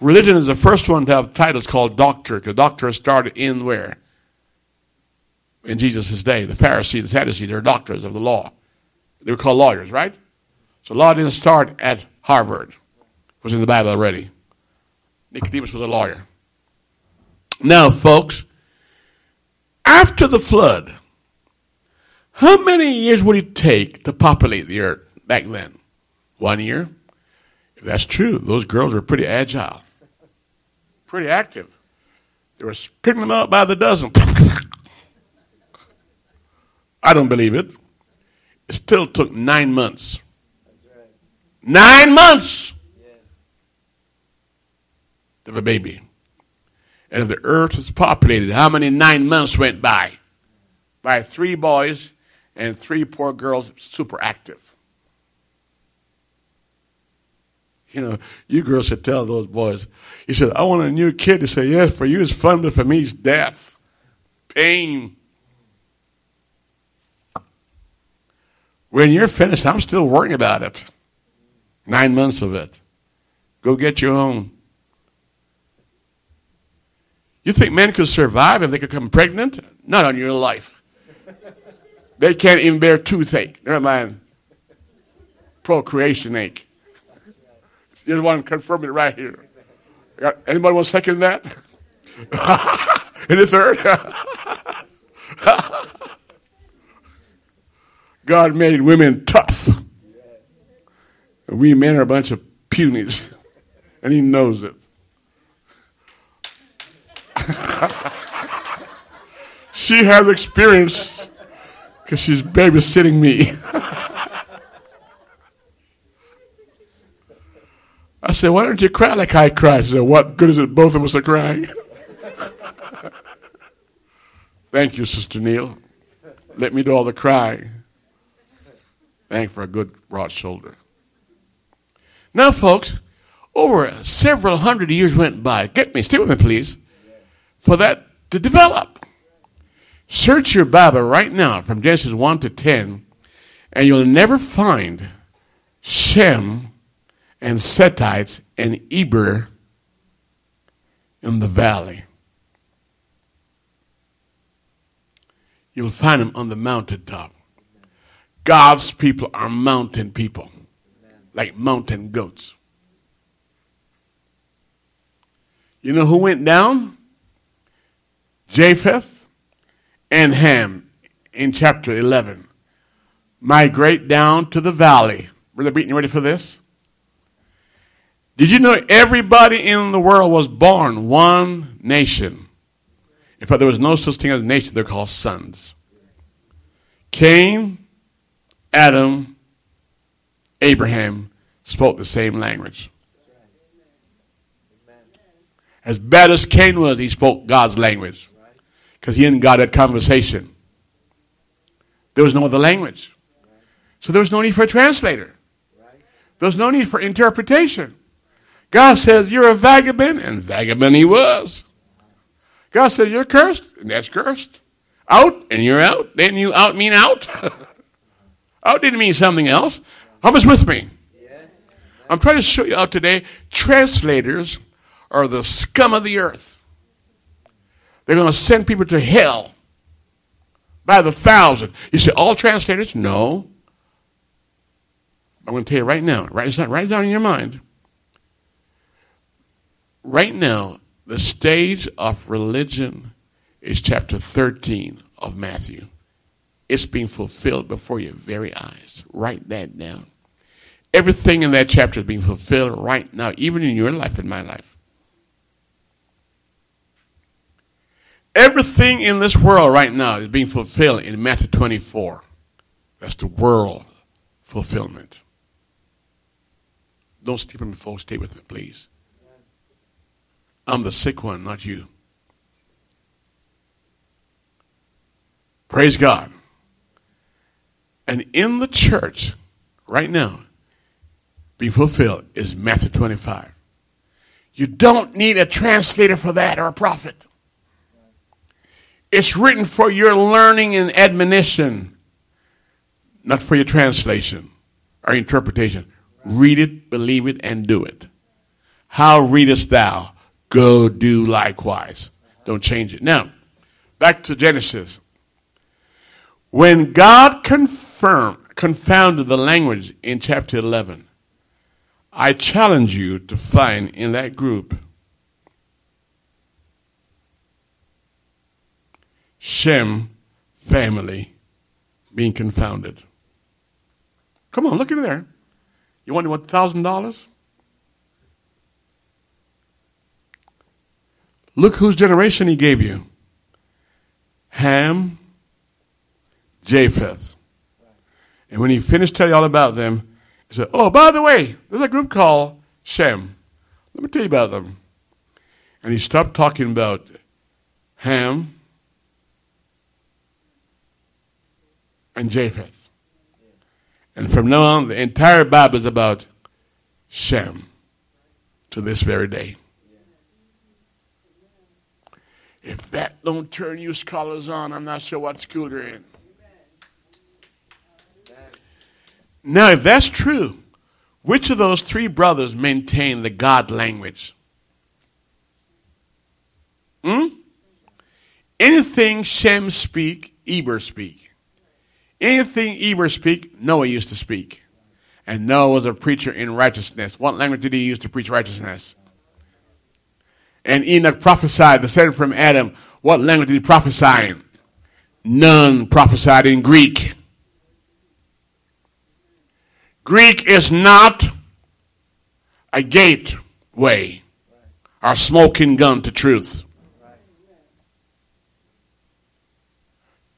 religion is the first one to have titles called doctor, because doctors started in where? In Jesus' day, the Pharisees, the Sadducees, they're doctors of the law. They were called lawyers, right? So law didn't start at Harvard. It was in the Bible already. Nicodemus was a lawyer. Now, folks, after the flood, how many years would it take to populate the earth back then? 1 year? If that's true, those girls were pretty agile, pretty active. They were picking them up by the dozen. I don't believe it. It still took 9 months. That's right. 9 months to have a baby. And if the earth was populated, how many 9 months went by? By 3 boys and 3 poor girls, super active. You know, you girls should tell those boys. He said, I want a new kid. They say, yes, for you it's fun, but for me it's death, pain. When you're finished, I'm still worrying about it. 9 months of it. Go get your own. You think men could survive if they could come pregnant? Not on your life. They can't even bear toothache. Never mind procreation ache. You just want to confirm it right here. Anybody want to second that? Any third? God made women tough. And we men are a bunch of punies. And he knows it. She has experience because she's babysitting me. I said, why don't you cry like I cry? She said, what good is it both of us are crying? Thank you, Sister Neil. Let me do all the crying. Thank you for a good broad shoulder. Now, folks, over several hundred years went by. Get me, stay with me, please, for that to develop. Search your Bible right now from Genesis 1 to 10, and you'll never find Shem and Sethites and Eber in the valley. You'll find them on the mountaintop. God's people are mountain people, like mountain goats. You know who went down? Japheth and Ham in chapter 11. Migrate down to the valley. Brother Beaton, you ready for this? Did you know everybody in the world was born one nation? In fact, there was no such thing as a nation. They're called sons. Cain, Adam, Abraham spoke the same language. As bad as Cain was, he spoke God's language. Because he and God had conversation. There was no other language. So there was no need for a translator. There was no need for interpretation. God says, you're a vagabond, and vagabond he was. God says, you're cursed, and that's cursed. Out, and you're out. Didn't you out mean out? Out didn't mean something else. How much with me? Yes. I'm trying to show you out today, translators are the scum of the earth. They're going to send people to hell by the thousand. You say, all translators? No. I'm going to tell you right now. Write it down in your mind. Right now, the stage of religion is chapter 13 of Matthew. It's being fulfilled before your very eyes. Write that down. Everything in that chapter is being fulfilled right now, even in your life and my life. Everything in this world right now is being fulfilled in Matthew 24. That's the world fulfillment. Don't sleep on me, folks. Stay with me, please. I'm the sick one, not you. Praise God. And in the church right now, be fulfilled is Matthew 25. You don't need a translator for that or a prophet. It's written for your learning and admonition, not for your translation or interpretation. Read it, believe it, and do it. How readest thou? Go do likewise. Don't change it. Now, back to Genesis. When God confounded the language in chapter 11, I challenge you to find in that group Shem family being confounded. Come on, look in there. You wonder what, $1,000? Look whose generation he gave you. Ham, Japheth. And when he finished telling you all about them, he said, oh, by the way, there's a group called Shem. Let me tell you about them. And he stopped talking about Ham and Japheth. And from now on, the entire Bible is about Shem to this very day. If that don't turn you scholars on, I'm not sure what school you're in. Now, if that's true, which of those three brothers maintained the God language? Anything Shem speak, Eber speak. Anything Eber speak, Noah used to speak. And Noah was a preacher in righteousness. What language did he use to preach righteousness? And Enoch prophesied, descended from Adam. What language did he prophesy in? None prophesied in Greek. Greek is not a gateway or smoking gun to truth.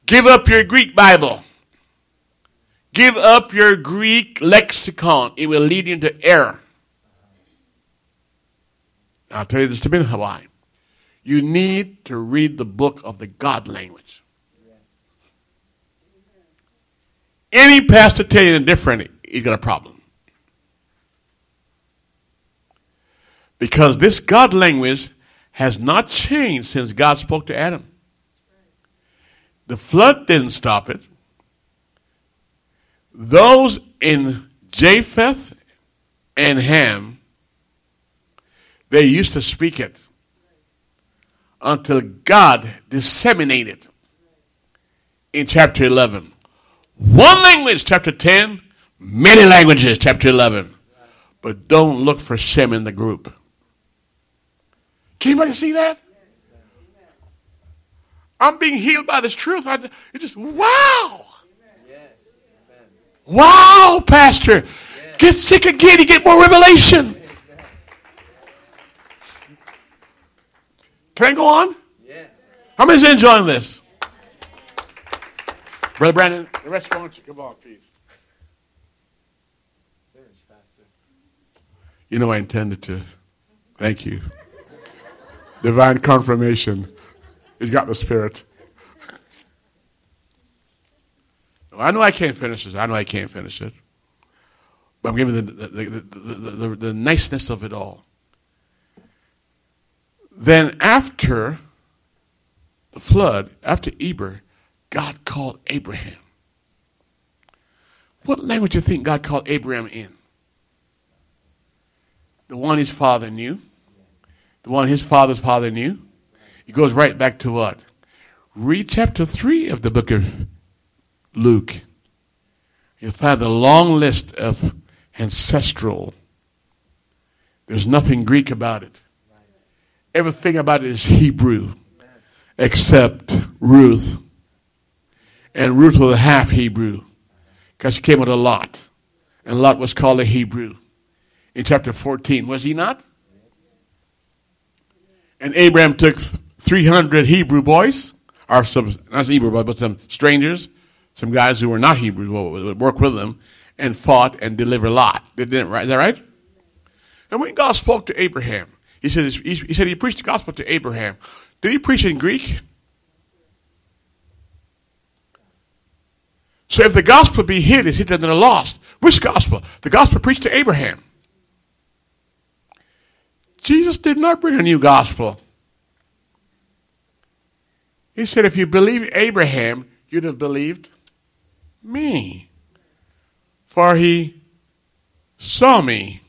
Give up your Greek Bible. Give up your Greek lexicon. It will lead you into error. I'll tell you this to be in Hawaii. You need to read the book of the God language. Any pastor tell you different, he's got a problem. Because this God language has not changed since God spoke to Adam. The flood didn't stop it. Those in Japheth and Ham, they used to speak it until God disseminated in chapter 11. One language, chapter 10, many languages, chapter 11. But don't look for Shem in the group. Can anybody see that? I'm being healed by this truth. It's just, wow. Wow, Pastor. Get sick again. You get more revelation. Can I go on? Yes. How many is enjoying this? Brother Brandon, the rest of you, want you come on, please. You know I intended to. Thank you. Divine confirmation. He's got the Spirit. I know I can't finish this. I know I can't finish it. But I'm giving the niceness of it all. Then after the flood, after Eber, God called Abraham. What language do you think God called Abraham in? The one his father knew. The one his father's father knew. It goes right back to what? Read chapter 3 of the book of Luke. You'll find the long list of ancestral. There's nothing Greek about it. Everything about it is Hebrew, except Ruth. And Ruth was half Hebrew, because she came with a Lot. And Lot was called a Hebrew in chapter 14. Was he not? And Abraham took 300 Hebrew boys, or some, not Hebrew boys, but some strangers, some guys who were not Hebrews, would work with them, and fought and delivered Lot. They didn't, is that right? And when God spoke to Abraham, He said he preached the gospel to Abraham. Did he preach in Greek? So if the gospel be hid, it's hidden and lost. Which gospel? The gospel preached to Abraham. Jesus did not bring a new gospel. He said, if you believe Abraham, you'd have believed me. For he saw me.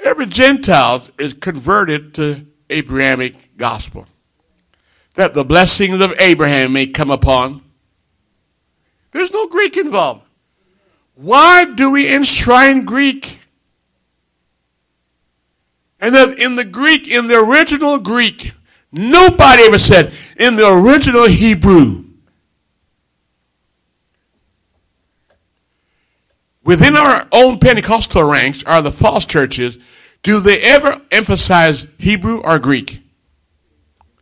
Every Gentile is converted to Abrahamic gospel, that the blessings of Abraham may come upon. There's no Greek involved. Why do we enshrine Greek? And that in the Greek, in the original Greek, nobody ever said, in the original Hebrew. Within our own Pentecostal ranks are the false churches. Do they ever emphasize Hebrew or Greek?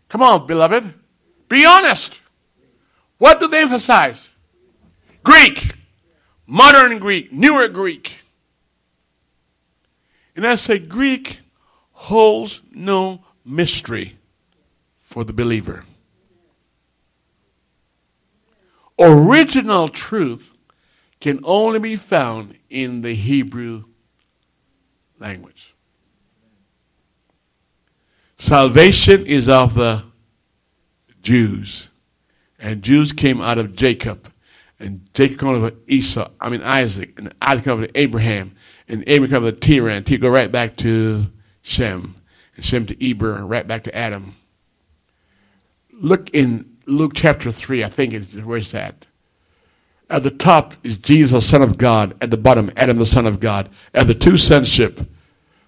Come on, beloved. Be honest. What do they emphasize? Greek. Modern Greek. Newer Greek. And I say Greek holds no mystery for the believer. Original truth can only be found in the Hebrew language. Salvation is of the Jews. And Jews came out of Jacob. And Jacob came out of Isaac. And Isaac came out of Abraham. And Abraham came out of Terah. Terah go right back to Shem. And Shem to Eber, right back to Adam. Look in Luke chapter 3, I think it's where it's at. At the top is Jesus, Son of God. At the bottom, Adam, the Son of God. At the two sonship.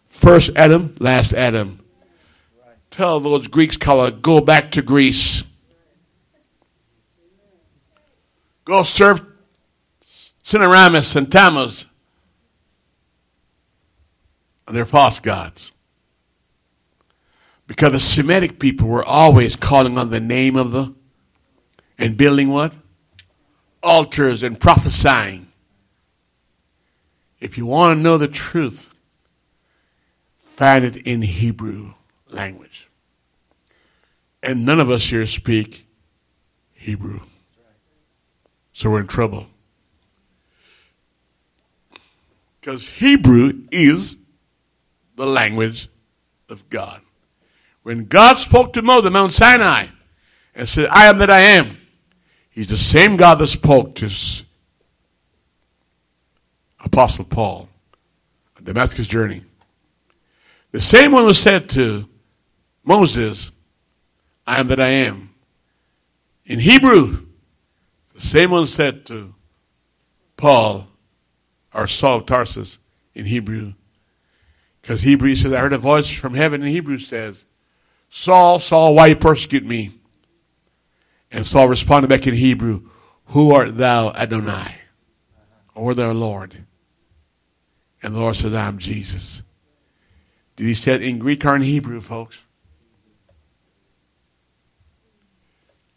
First Adam, last Adam. Right. Tell those Greeks, go back to Greece. Go serve Semiramis and Tammuz. And they're false gods. Because the Semitic people were always calling on the name of the, and building what? Altars and prophesying. If you want to know the truth, find it in Hebrew language. And none of us here speak Hebrew. So we're in trouble. Because Hebrew is the language of God. When God spoke to Moses, Mount Sinai, and said, I am that I am. He's the same God that spoke to Apostle Paul, on the Damascus journey. The same one who said to Moses, I am that I am. In Hebrew, the same one said to Paul, or Saul of Tarsus in Hebrew, because Hebrew says, I heard a voice from heaven, and Hebrew says, Saul, Saul, why you persecute me? And Saul responded back in Hebrew, who art thou, Adonai, or thou Lord? And the Lord says, I am Jesus. Did he say it in Greek or in Hebrew, folks?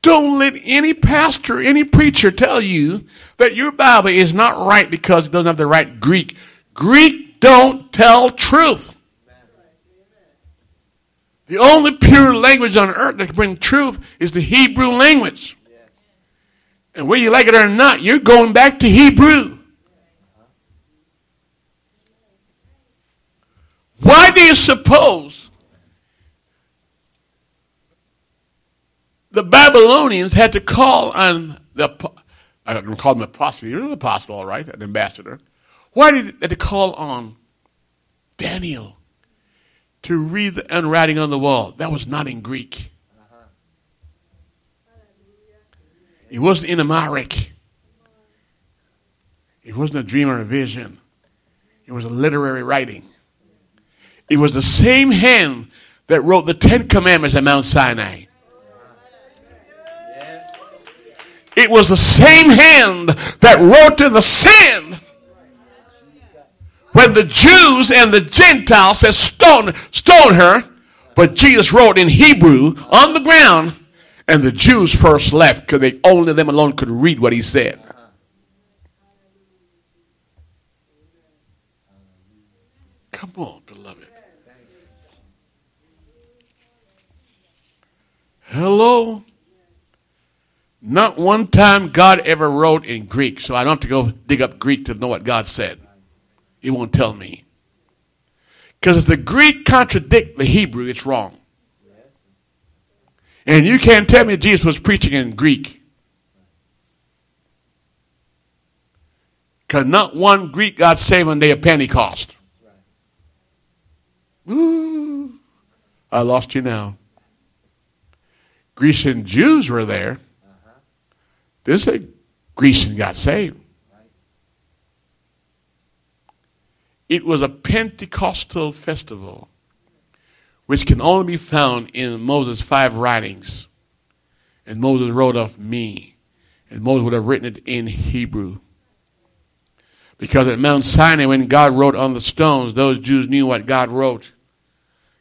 Don't let any pastor, any preacher tell you that your Bible is not right because it doesn't have the right Greek. Greek don't tell truth. The only pure language on earth that can bring truth is the Hebrew language. And whether you like it or not, you're going back to Hebrew. Why do you suppose the Babylonians had to call on the, I'm going to call him an apostle. He was an apostle, all right, an ambassador. Why did they call on Daniel to read the writing on the wall? That was not in Greek. It wasn't in Amharic. It wasn't a dream or a vision. It was a literary writing. It was the same hand that wrote the 10 Commandments at Mount Sinai. It was the same hand that wrote in the sand when the Jews and the Gentiles said, stone her. But Jesus wrote in Hebrew on the ground, and the Jews first left because they only them alone could read what he said. Come on, beloved. Hello. Not one time God ever wrote in Greek, so I don't have to go dig up Greek to know what God said. He won't tell me. Because if the Greek contradicts the Hebrew, it's wrong. And you can't tell me Jesus was preaching in Greek. Because not one Greek got saved on the day of Pentecost. Ooh, I lost you now. Grecian Jews were there. They say Grecian got saved. It was a Pentecostal festival, which can only be found in Moses' 5 writings. And Moses wrote of me. And Moses would have written it in Hebrew. Because at Mount Sinai, when God wrote on the stones, those Jews knew what God wrote.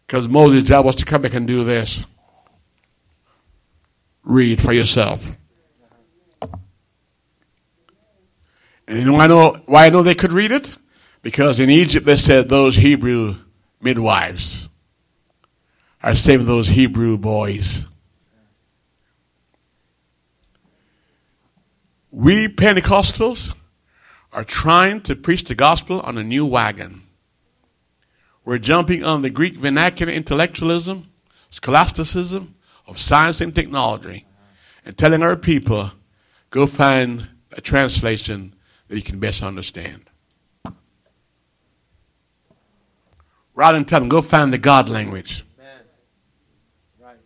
Because Moses' job was to come back and do this. Read for yourself. And you know why I know they could read it? Because in Egypt they said those Hebrew midwives are saving those Hebrew boys. We Pentecostals are trying to preach the gospel on a new wagon. We're jumping on the Greek vernacular intellectualism, scholasticism of science and technology, and telling our people, go find a translation that you can best understand. Rather than tell them, go find the God language. Right.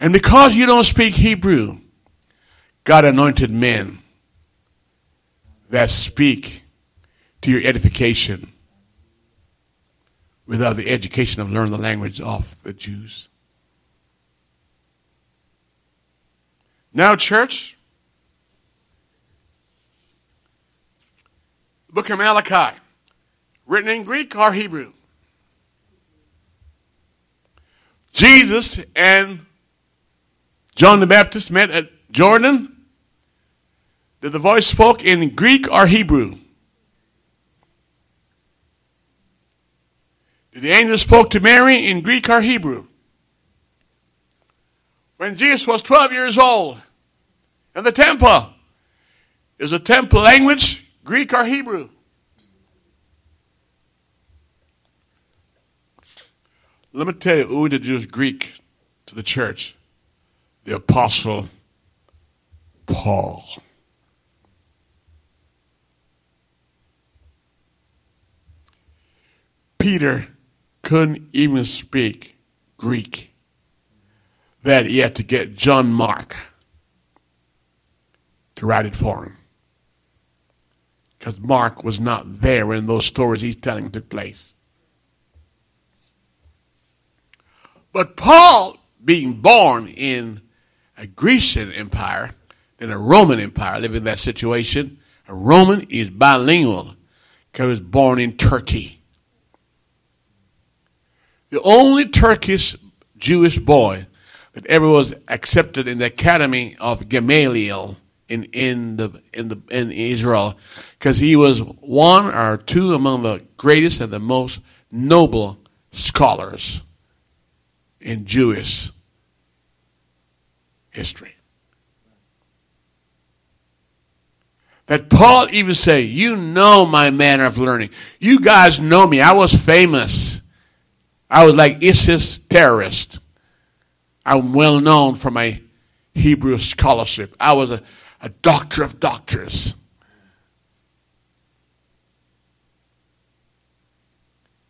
And because you don't speak Hebrew, God anointed men that speak to your edification without the education of learning the language of the Jews. Now, church, Book of Malachi, written in Greek or Hebrew? Jesus and John the Baptist met at Jordan. Did the voice spoke in Greek or Hebrew? Did the angel spoke to Mary in Greek or Hebrew? When Jesus was 12 years old in the temple, is the temple language Greek or Hebrew? Let me tell you who introduced Greek to the church. The Apostle Paul. Peter couldn't even speak Greek, that he had to get John Mark to write it for him, because Mark was not there when those stories he's telling took place. But Paul, being born in a Grecian empire, in a Roman empire, living in that situation, a Roman is bilingual because he was born in Turkey. The only Turkish Jewish boy that ever was accepted in the academy of Gamaliel in Israel, because he was one or two among the greatest and the most noble scholars in Jewish history. That Paul even say, you know my manner of learning. You guys know me. I was famous. I was like ISIS terrorist. I'm well known for my Hebrew scholarship. I was a doctor of doctors.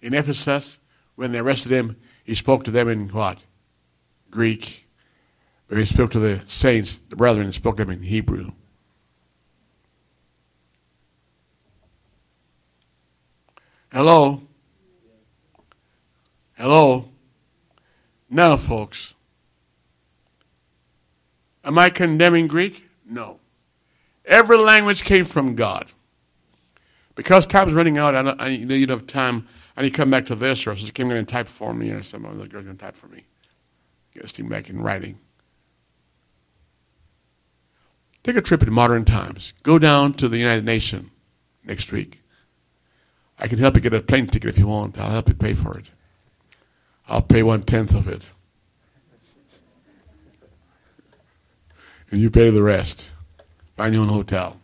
In Ephesus, when they arrested him, he spoke to them in what? Greek. But he spoke to the saints, the brethren, and spoke to them in Hebrew. Hello? Hello? Now, folks, am I condemning Greek? No. Every language came from God. Because time's running out, I don't have time. I need to come back to this, or she's going to type for me, or some other girl's going to type for me. Get this thing back in writing. Take a trip in modern times. Go down to the United Nations next week. I can help you get a plane ticket if you want. I'll help you pay for it. I'll pay 1/10 of it. And you pay the rest. Find your own hotel.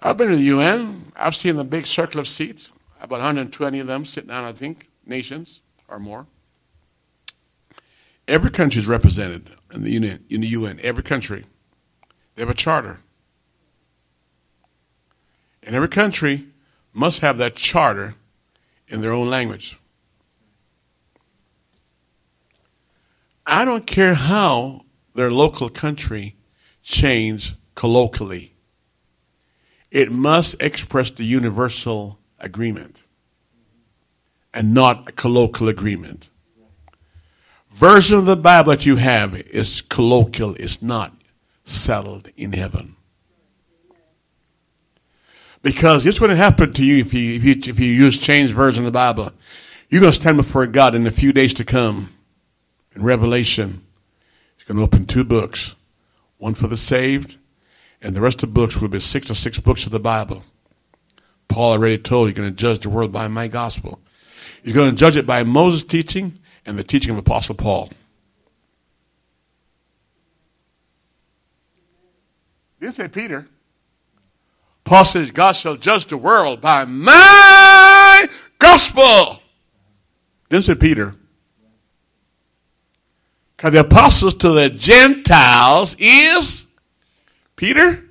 I've been to the UN. I've seen the big circle of seats, about 120 of them sitting down, I think, nations or more. Every country is represented in the UN. Every country. They have a charter. And every country must have that charter in their own language. I don't care how their local country changed colloquially. It must express the universal agreement and not a colloquial agreement. Version of the Bible that you have is colloquial, it's not settled in heaven. Because this wouldn't happen to you if you use changed version of the Bible. You're going to stand before God in a few days to come. In Revelation, He's going to open two books, one for the saved, and the rest of the books will be six books of the Bible. Paul already told you, you're going to judge the world by my gospel. You're going to judge it by Moses' teaching and the teaching of Apostle Paul. He didn't say Peter. Paul says, God shall judge the world by my gospel. This is Peter. Because the apostles to the Gentiles is Peter,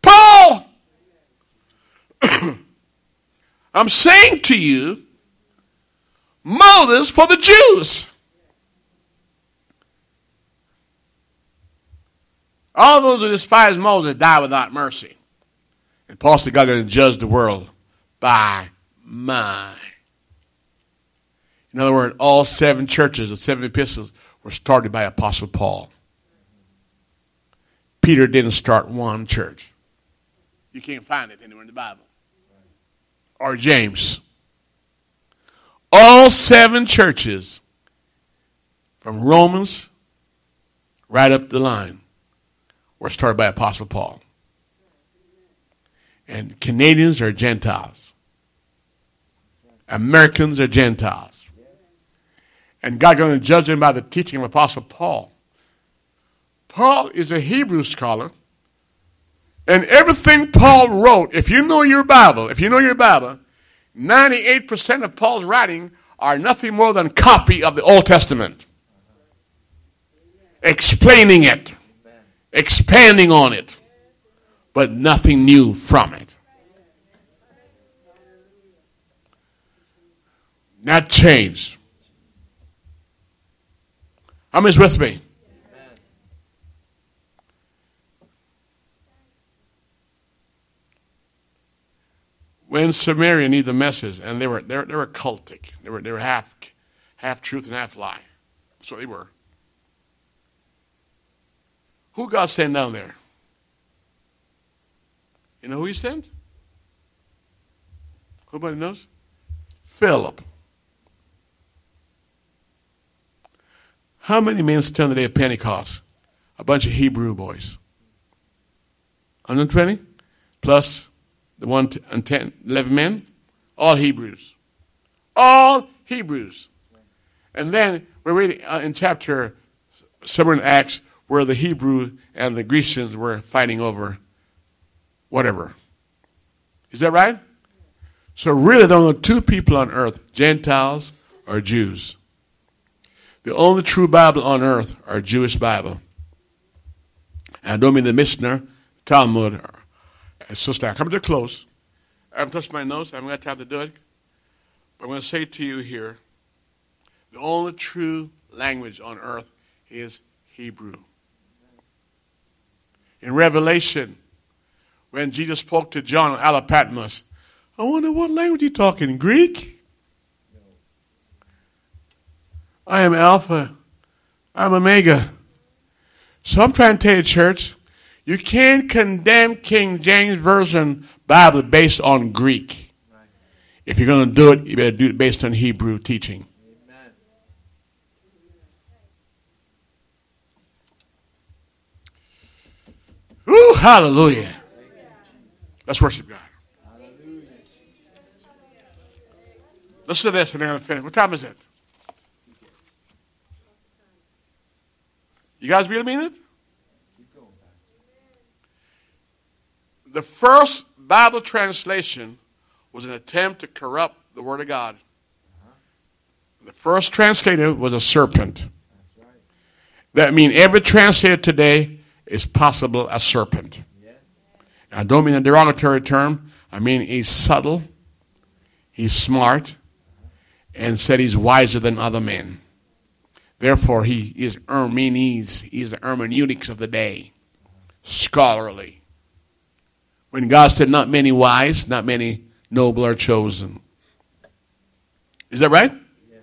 Paul. I'm saying to you, Moses for the Jews. All those who despise Moses die without mercy. And Paul said, God's going to judge the world by my. In other words, all seven churches, the seven epistles, were started by Apostle Paul. Peter didn't start one church. You can't find it anywhere in the Bible. Or James. All seven churches, from Romans right up the line, were started by Apostle Paul. And Canadians are Gentiles. Americans are Gentiles. And God going to judge them by the teaching of Apostle Paul. Paul is a Hebrew scholar. And everything Paul wrote, if you know your Bible, 98% of Paul's writing are nothing more than a copy of the Old Testament. Explaining it. Expanding on it, but nothing new from it. not changed. How many is with me? Amen. When Samaria needed the message, and they were cultic. They were half truth and half lie. That's what they were. Who God sent down there? You know who he sent? Nobody knows? Philip. How many men stand on the day of Pentecost? A bunch of Hebrew boys. 120? Plus the 11 men? All Hebrews. All Hebrews. And then we're reading in chapter, somewhere in Acts, where the Hebrew and the Grecians were fighting over whatever. Is that right? So really there are only two people on earth, Gentiles or Jews. The only true Bible on earth are Jewish Bible. And I don't mean the Mishnah, Talmud. So I'm coming to close. I haven't touched my notes. I haven't got time to do it. But I'm going to say to you here, the only true language on earth is Hebrew. In Revelation, when Jesus spoke to John on Isle of Patmos, I wonder what language you're talking, Greek? No. I am Alpha. I'm Omega. So I'm trying to tell you, church, you can't condemn King James Version Bible based on Greek. Right. If you're going to do it, you better do it based on Hebrew teaching. Amen. Ooh, hallelujah. Let's worship God. Hallelujah. Listen to this and I'm going to finish. What time is it? You guys really mean it? The first Bible translation was an attempt to corrupt the Word of God. The first translator was a serpent. That means every translator today is possible a serpent. I don't mean a derogatory term. I mean he's subtle, he's smart, and said he's wiser than other men. Therefore, he is Hermenes. He's the hermeneutics of the day, scholarly. When God said, not many wise, not many noble are chosen. Is that right? Yes.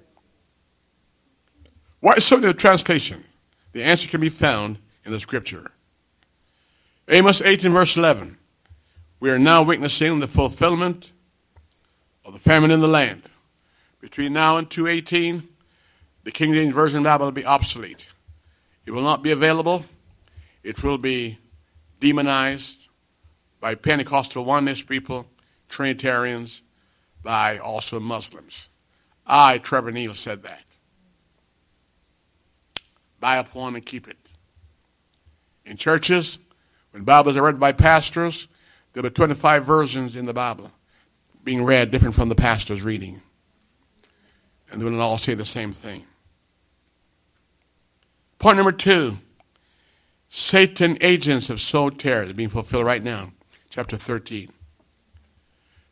Why is so many translation? The answer can be found in the Scripture. Amos 8 and verse 11. We are now witnessing the fulfillment of the famine in the land. Between now and 2:18, the King James Version Bible will be obsolete. It will not be available. It will be demonized by Pentecostal oneness people, Trinitarians, by also Muslims. I, Trevor Neal, said that. Buy up one and keep it. In churches, when Bibles are read by pastors, there are 25 versions in the Bible being read different from the pastor's reading. And they will all say the same thing. Point number 2, Satan's agents have sowed terror. They're being fulfilled right now. Chapter 13.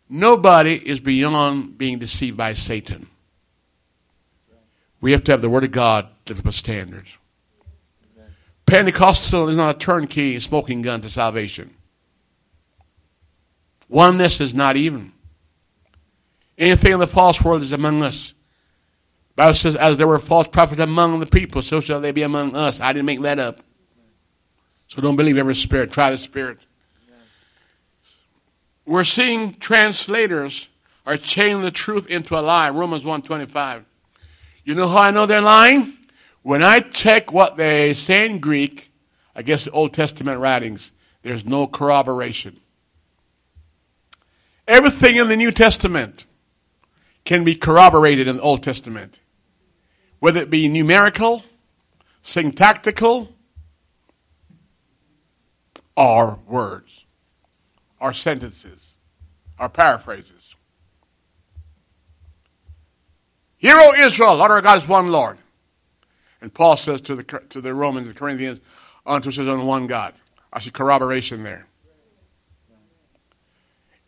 Nobody is beyond being deceived by Satan. We have to have the Word of God to lift up standards. Pentecostal is not a turnkey smoking gun to salvation. Oneness is not even. Anything in the false world is among us. The Bible says, as there were false prophets among the people, so shall they be among us. I didn't make that up. So don't believe every spirit. Try the spirit. We're seeing translators are chaining the truth into a lie. Romans 1:25. You know how I know they're lying? When I check what they say in Greek against the Old Testament writings, there's no corroboration. Everything in the New Testament can be corroborated in the Old Testament, whether it be numerical, syntactical, or words, or sentences, or paraphrases. Hear, O Israel, Lord our God is one Lord. And Paul says to the Romans and Corinthians, unto says on one God. I see corroboration there.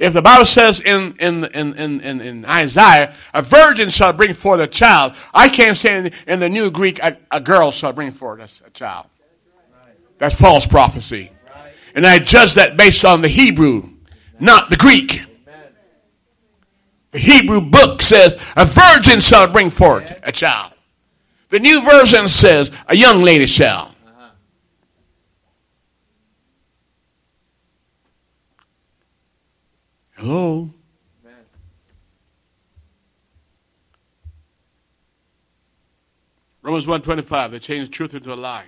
If the Bible says in Isaiah, a virgin shall bring forth a child, I can't say in the New Greek, a girl shall bring forth a child. That's false prophecy. And I judge that based on the Hebrew, not the Greek. The Hebrew book says, a virgin shall bring forth a child. The New Version says, a young lady shall. Hello. Amen. Romans 1:25, they changed truth into a lie.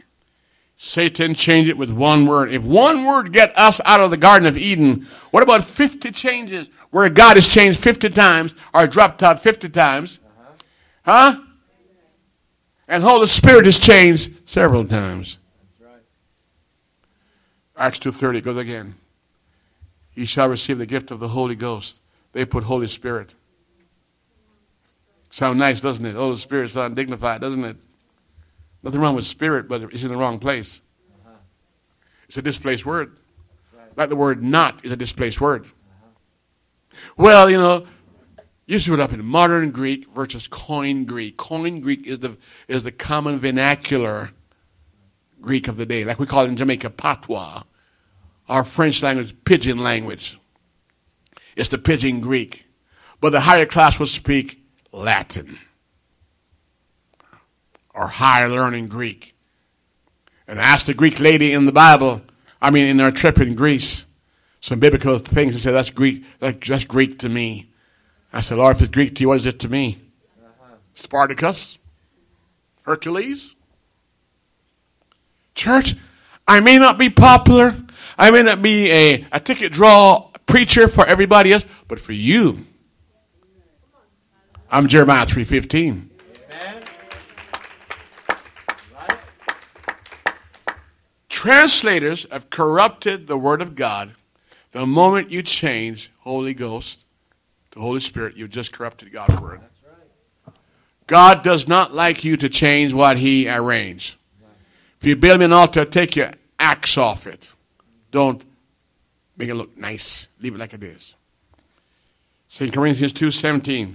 Satan changed it with one word. If one word get us out of the Garden of Eden, what about 50 changes where God is changed 50 times or dropped out 50 times? Huh? And Holy Spirit is changed several times. That's right. Acts 2:30 goes again. Ye shall receive the gift of the Holy Ghost. They put Holy Spirit. Sound nice, doesn't it? Holy Spirit sound dignified, doesn't it? Nothing wrong with spirit, but it's in the wrong place. Uh-huh. It's a displaced word. Right. Like the word not is a displaced word. Uh-huh. Well, you know, you see it up in modern Greek versus Koine Greek. Koine Greek is the common vernacular Greek of the day. Like we call it in Jamaica, patois. Our French language, pidgin language. It's the pidgin Greek. But the higher class will speak Latin or higher learning Greek. And I asked the Greek lady in the Bible, in our trip in Greece, some biblical things, and said, that's Greek. That's Greek to me. I said, Lord, if it's Greek to you, what is it to me? Spartacus? Hercules? Church, I may not be popular. I may not be a ticket draw preacher for everybody else, but for you, I'm Jeremiah 3:15. Amen. Right. Translators have corrupted the Word of God. The moment you change Holy Ghost to Holy Spirit, you've just corrupted God's Word. That's right. God does not like you to change what He arranged. If you build me an altar, take your axe off it. Don't make it look nice. Leave it like it is. 2 Corinthians 2:17.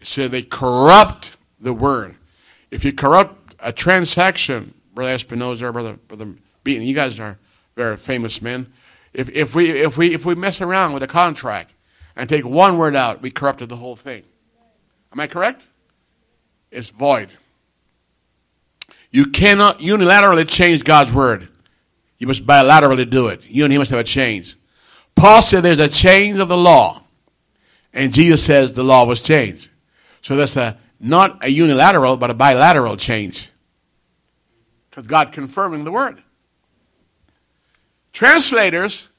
It said they corrupt the word. If you corrupt a transaction, Brother Espinosa, Brother Beaton, you guys are very famous men. If we mess around with a contract and take one word out, we corrupted the whole thing. Am I correct? It's void. You cannot unilaterally change God's word. You must bilaterally do it. You and he must have a change. Paul said there's a change of the law. And Jesus says the law was changed. So that's not a unilateral, but a bilateral change. Because God confirming the word. Translators,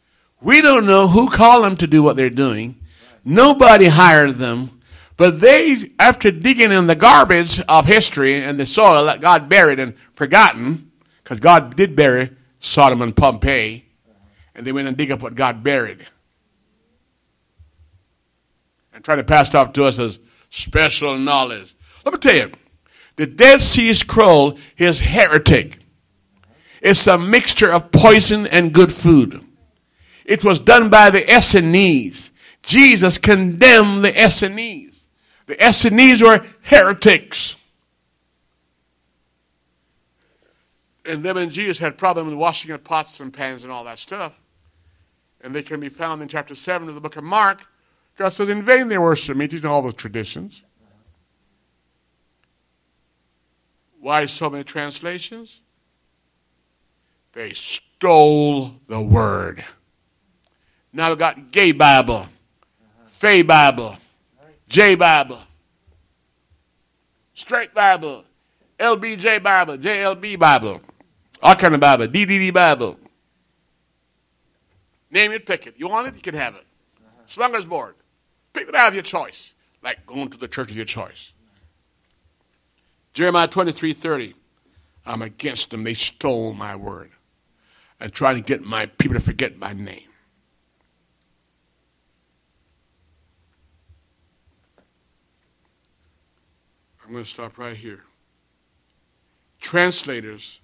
we don't know who called them to do what they're doing. Nobody hired them. But they, after digging in the garbage of history and the soil that God buried and forgotten, because God did bury Sodom and Pompeii, and they went and dig up what God buried and tried to pass it off to us as special knowledge. Let me tell you, the Dead Sea Scroll is heretic. It's a mixture of poison and good food. It was done by the Essenes. Jesus condemned the Essenes. The Essenes were heretics. And them and Jesus had problems with washing of pots and pans and all that stuff. And they can be found in chapter 7 of the book of Mark. God says, in vain they worship me. These are all the traditions. Why so many translations? They stole the word. Now we've got gay Bible, fay Bible, J Bible, straight Bible, LBJ Bible, JLB Bible. All kind of Bible, DDD Bible. Name it, pick it. You want it, you can have it. Smugglers board. Pick it out of your choice. Like going to the church of your choice. Jeremiah 23:30. I'm against them. They stole my word. And trying to get my people to forget my name. I'm going to stop right here. Translators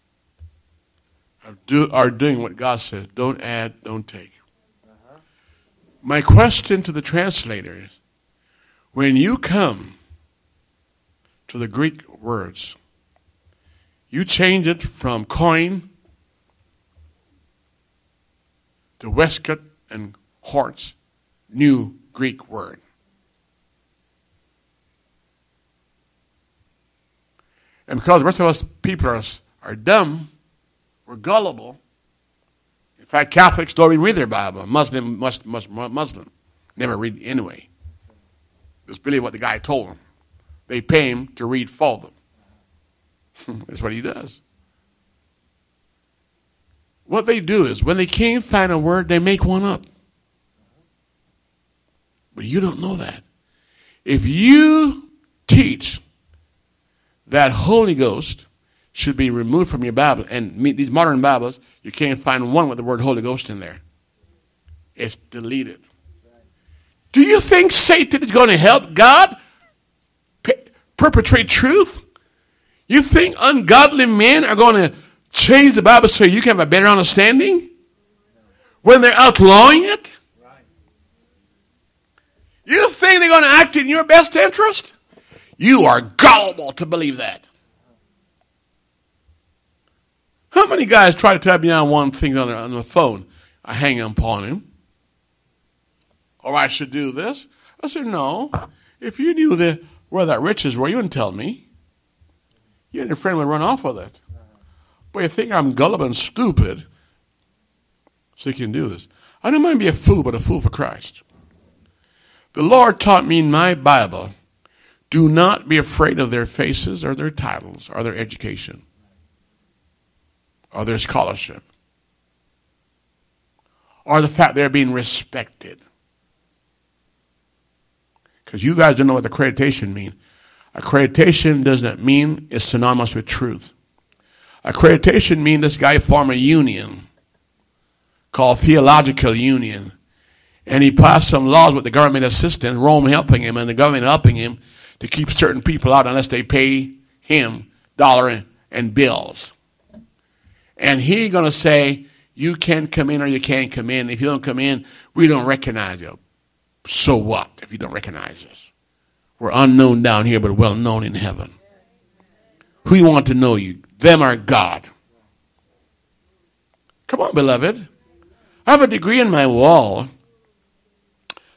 are doing what God says. Don't add, don't take. My question to the translators, when you come to the Greek words, you change it from coin to waistcoat and hearts, new Greek word. And because the rest of us people are dumb, we're gullible. In fact, Catholics don't even read their Bible. Muslim never read anyway. It's really what the guy told them. They pay him to read for them. That's what he does. What they do is when they can't find a word, they make one up. But you don't know that. If you teach that Holy Ghost should be removed from your Bible, and these modern Bibles, you can't find one with the word Holy Ghost in there. It's deleted. Do you think Satan is going to help God perpetrate truth? You think ungodly men are going to change the Bible so you can have a better understanding when they're outlawing it? You think they're going to act in your best interest? You are gullible to believe that. How many guys try to tell me on one thing on the phone? I hang upon him. Or I should do this. I said, no. If you knew where that riches were, you wouldn't tell me. You and your friend would run off with it. But you think I'm gullible and stupid, so you can do this. I don't mind being a fool, but a fool for Christ. The Lord taught me in my Bible, do not be afraid of their faces or their titles or their education or their scholarship or the fact they're being respected. Because you guys don't know what accreditation means. Accreditation does not mean it's synonymous with truth. Accreditation means this guy formed a union called Theological Union. And he passed some laws with the government assistance, Rome helping him, and the government helping him to keep certain people out unless they pay him dollar and bills. And he's going to say, you can come in or you can't come in. If you don't come in, we don't recognize you. So what if you don't recognize us? We're unknown down here, but well known in heaven. Who you want to know you? Them are God. Come on, beloved. I have a degree in my wall.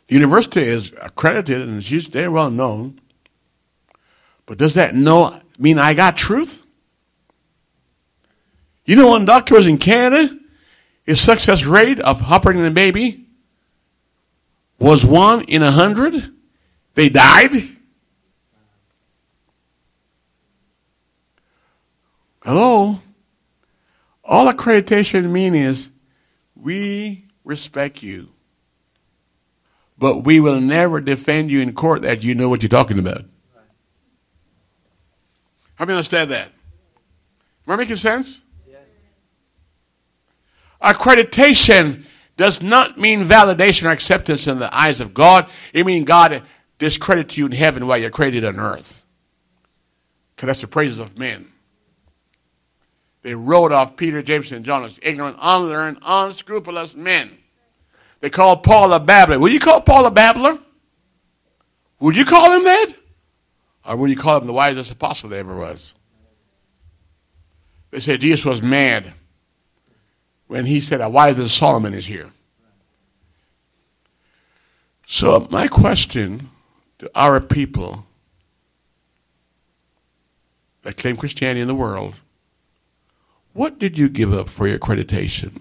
The university is accredited and it's very well known. But does that mean I got truth? You know, one doctor was in Canada, his success rate of operating a baby was 1 in 100. They died. Hello? All accreditation means is we respect you. But we will never defend you in court that you know what you're talking about. How do you understand that? Am I making sense? Yes. Accreditation does not mean validation or acceptance in the eyes of God. It means God discredits you in heaven while you're credited on earth. Because that's the praises of men. They wrote off Peter, James, and John as ignorant, unlearned, unscrupulous men. They call Paul a babbler. Would you call Paul a babbler? Would you call him that? Or would you call him the wisest apostle there ever was? They said Jesus was mad when he said, why is Solomon is here? So my question to our people that claim Christianity in the world, what did you give up for your accreditation?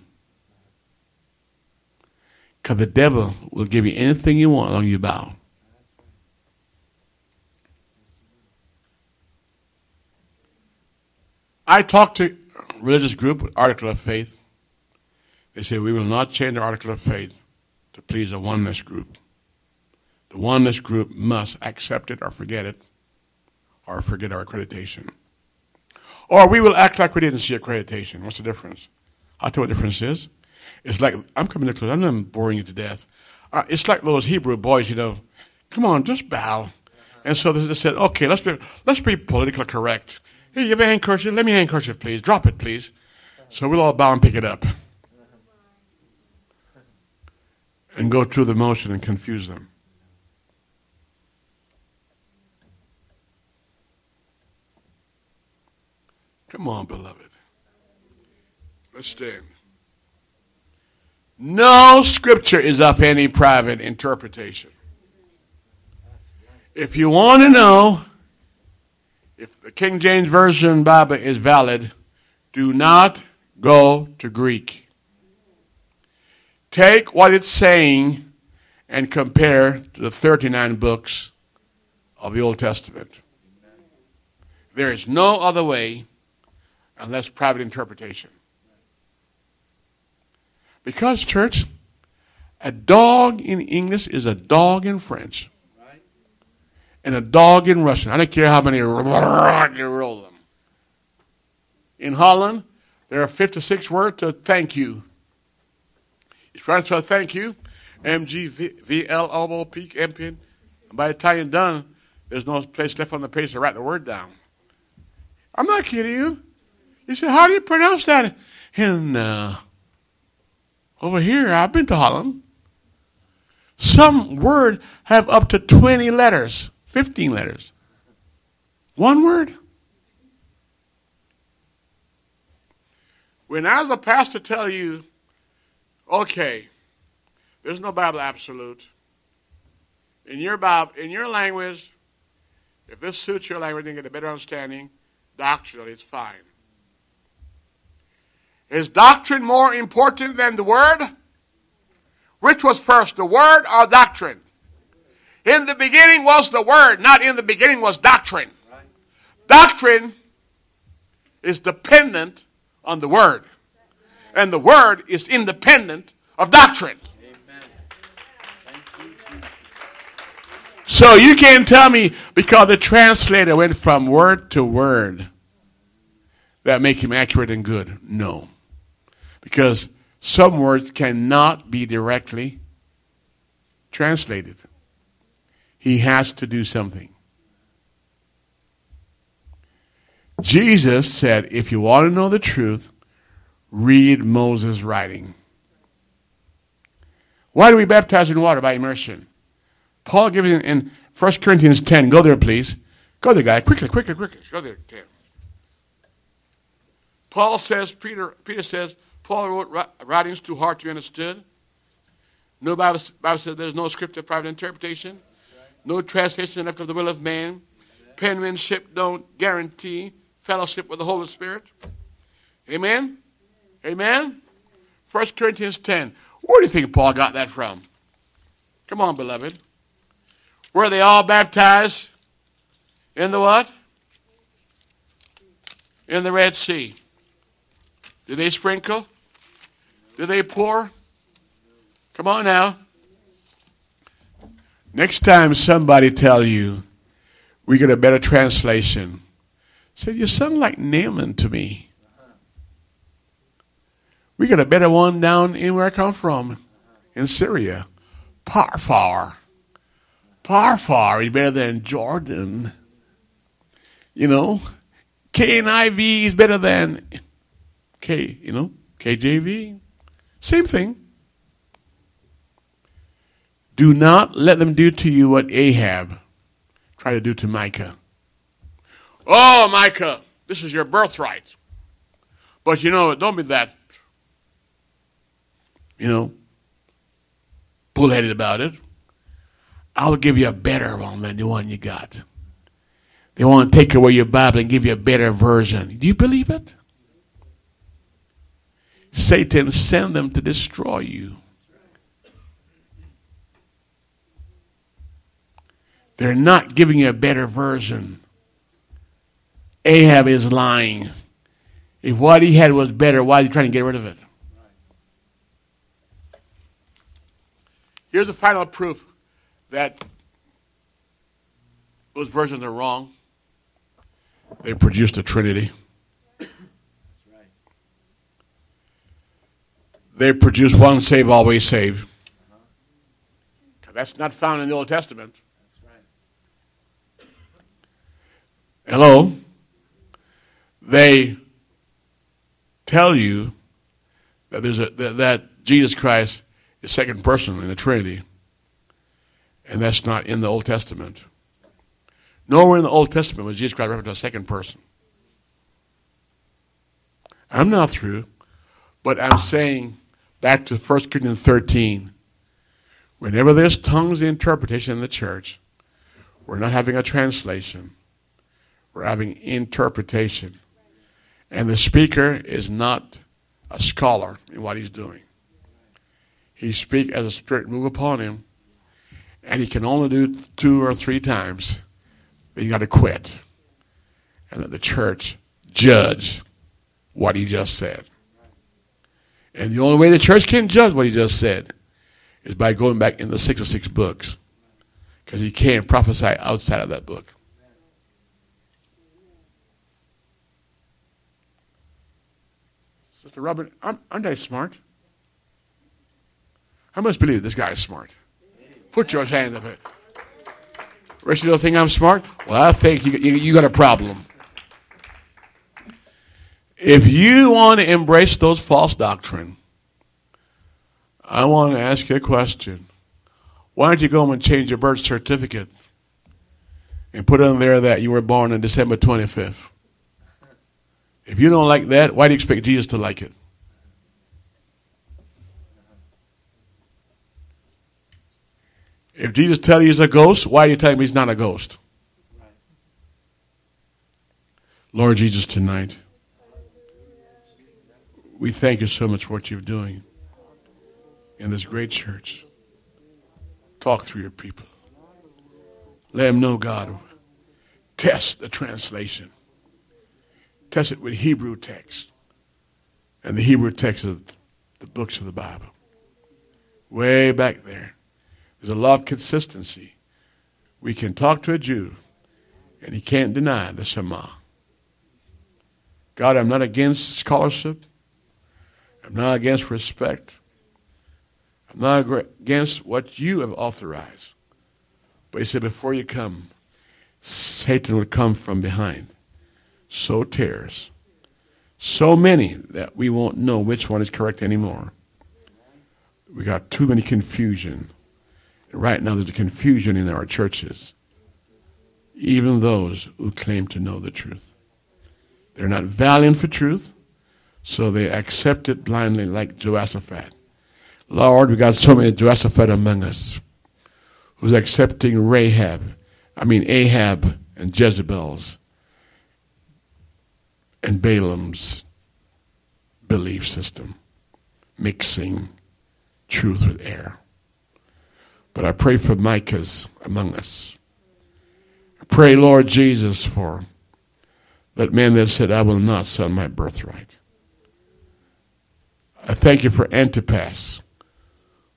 Because the devil will give you anything you want as long as you bow. I talked to a religious group with Article of Faith. They said, we will not change the Article of Faith to please a oneness group. The oneness group must accept it or forget our accreditation. Or we will act like we didn't see accreditation. What's the difference? I'll tell you what the difference is. It's like, I'm coming to close. I'm not boring you to death. It's like those Hebrew boys, you know. Come on, just bow. And so they said, okay, let's be politically correct. Here, you have a handkerchief? Let me a handkerchief, please. Drop it, please. So we'll all bow and pick it up. and go through the motion and confuse them. Come on, beloved. Let's stand. No scripture is of any private interpretation. If you want to know if the King James Version Bible is valid, do not go to Greek. Take what it's saying and compare to the 39 books of the Old Testament. There is no other way unless private interpretation. Because, church, a dog in English is a dog in French. And a dog in Russian. I don't care how many you roll them. In Holland, there are 56 words to thank you. It's French for thank you. M-G-V-L-O-O-P-M-P-N. By the time you're done, there's no place left on the page to write the word down. I'm not kidding you. You said, how do you pronounce that? And over here, I've been to Holland. Some word have up to 20 letters. 15 letters. One word. When I was a pastor tell you, okay, there's no Bible absolute. In your Bible, in your language, if this suits your language and get a better understanding, doctrinally it's fine. Is doctrine more important than the word? Which was first, the word or doctrine? In the beginning was the word, not in the beginning was doctrine. Right. Doctrine is dependent on the word. And the word is independent of doctrine. Amen. Thank you, Jesus. So you can't tell me because the translator went from word to word that make him accurate and good. No. Because some words cannot be directly translated. He has to do something. Jesus said, if you want to know the truth, read Moses' writing. Why do we baptize in water? By immersion. Paul gives it in First Corinthians 10. Go there, please. Go there, guy. Quickly. Go there, 10. Paul says, Peter says, Paul wrote writings too hard to be understood. No Bible says there's no script of private interpretation. No translation left of the will of man. Penmanship don't guarantee fellowship with the Holy Spirit. Amen? Amen? 1 Corinthians 10. Where do you think Paul got that from? Come on, beloved. Were they all baptized in the what? In the Red Sea. Did they sprinkle? Did they pour? Come on now. Next time somebody tell you, we get a better translation. Say, you sound like Naaman to me. We got a better one down in where I come from, in Syria. Parfar is better than Jordan. You know, KNIV is better than KJV. Same thing. Do not let them do to you what Ahab tried to do to Micah. Oh, Micah, this is your birthright. But, you know, don't be that, bullheaded about it. I'll give you a better one than the one you got. They want to take away your Bible and give you a better version. Do you believe it? Satan sent them to destroy you. They're not giving you a better version. Ahab is lying. If what he had was better, why is he trying to get rid of it? Here's the final proof that those versions are wrong. They produced a Trinity. That's right. They produced one save, always save. That's not found in the Old Testament. Hello. They tell you that Jesus Christ the second person in the Trinity, and that's not in the Old Testament. Nowhere in the Old Testament was Jesus Christ referred to a second person. I'm not through, but I'm saying back to 1 Corinthians 13, whenever there's tongues and interpretation in the church, we're not having a translation. We're having interpretation. And the speaker is not a scholar in what he's doing. He speaks as the Spirit moves upon him, and he can only do 2 or 3 times. Then you got to quit and let the church judge what he just said. And the only way the church can judge what he just said is by going back in the 66 books, because he can't prophesy outside of that book. Sister Robin, aren't I smart? I must believe this guy is smart. Put your hand up. Richard, you don't think I'm smart? Well, I think you got a problem. If you want to embrace those false doctrine, I want to ask you a question. Why don't you go home and change your birth certificate and put on there that you were born on December 25th? If you don't like that, why do you expect Jesus to like it? If Jesus tells you he's a ghost, why are you telling me he's not a ghost? Lord Jesus, tonight, we thank you so much for what you're doing in this great church. Talk through your people. Let them know, God, test the translation. Test it with Hebrew text. And the Hebrew text of the books of the Bible. Way back there. There's a law of consistency. We can talk to a Jew, and he can't deny the Shema. God, I'm not against scholarship. I'm not against respect. I'm not against what you have authorized. But he said, before you come, Satan will come from behind. Sow tares. So many that we won't know which one is correct anymore. We got too many confusion. Right now there's a confusion in our churches. Even those who claim to know the truth. They're not valiant for truth, so they accept it blindly like Jehoshaphat. Lord, we got so many Jehoshaphat among us who's accepting Ahab and Jezebel's and Balaam's belief system, mixing truth with error. But I pray for Micah's among us. I pray, Lord Jesus, for that man that said, I will not sell my birthright. I thank you for Antipas,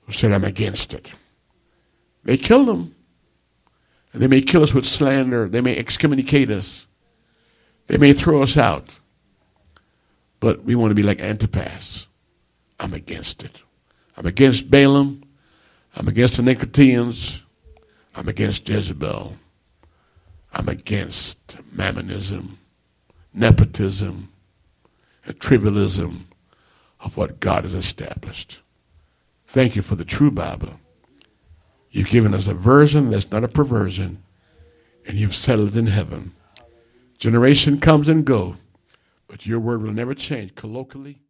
who said, I'm against it. They killed him. And they may kill us with slander. They may excommunicate us. They may throw us out. But we want to be like Antipas. I'm against it. I'm against Balaam. I'm against the Nicolaitans. I'm against Jezebel. I'm against mammonism, nepotism, and trivialism of what God has established. Thank you for the true Bible. You've given us a version that's not a perversion, and you've settled in heaven. Generation comes and go, but your word will never change. Colloquially.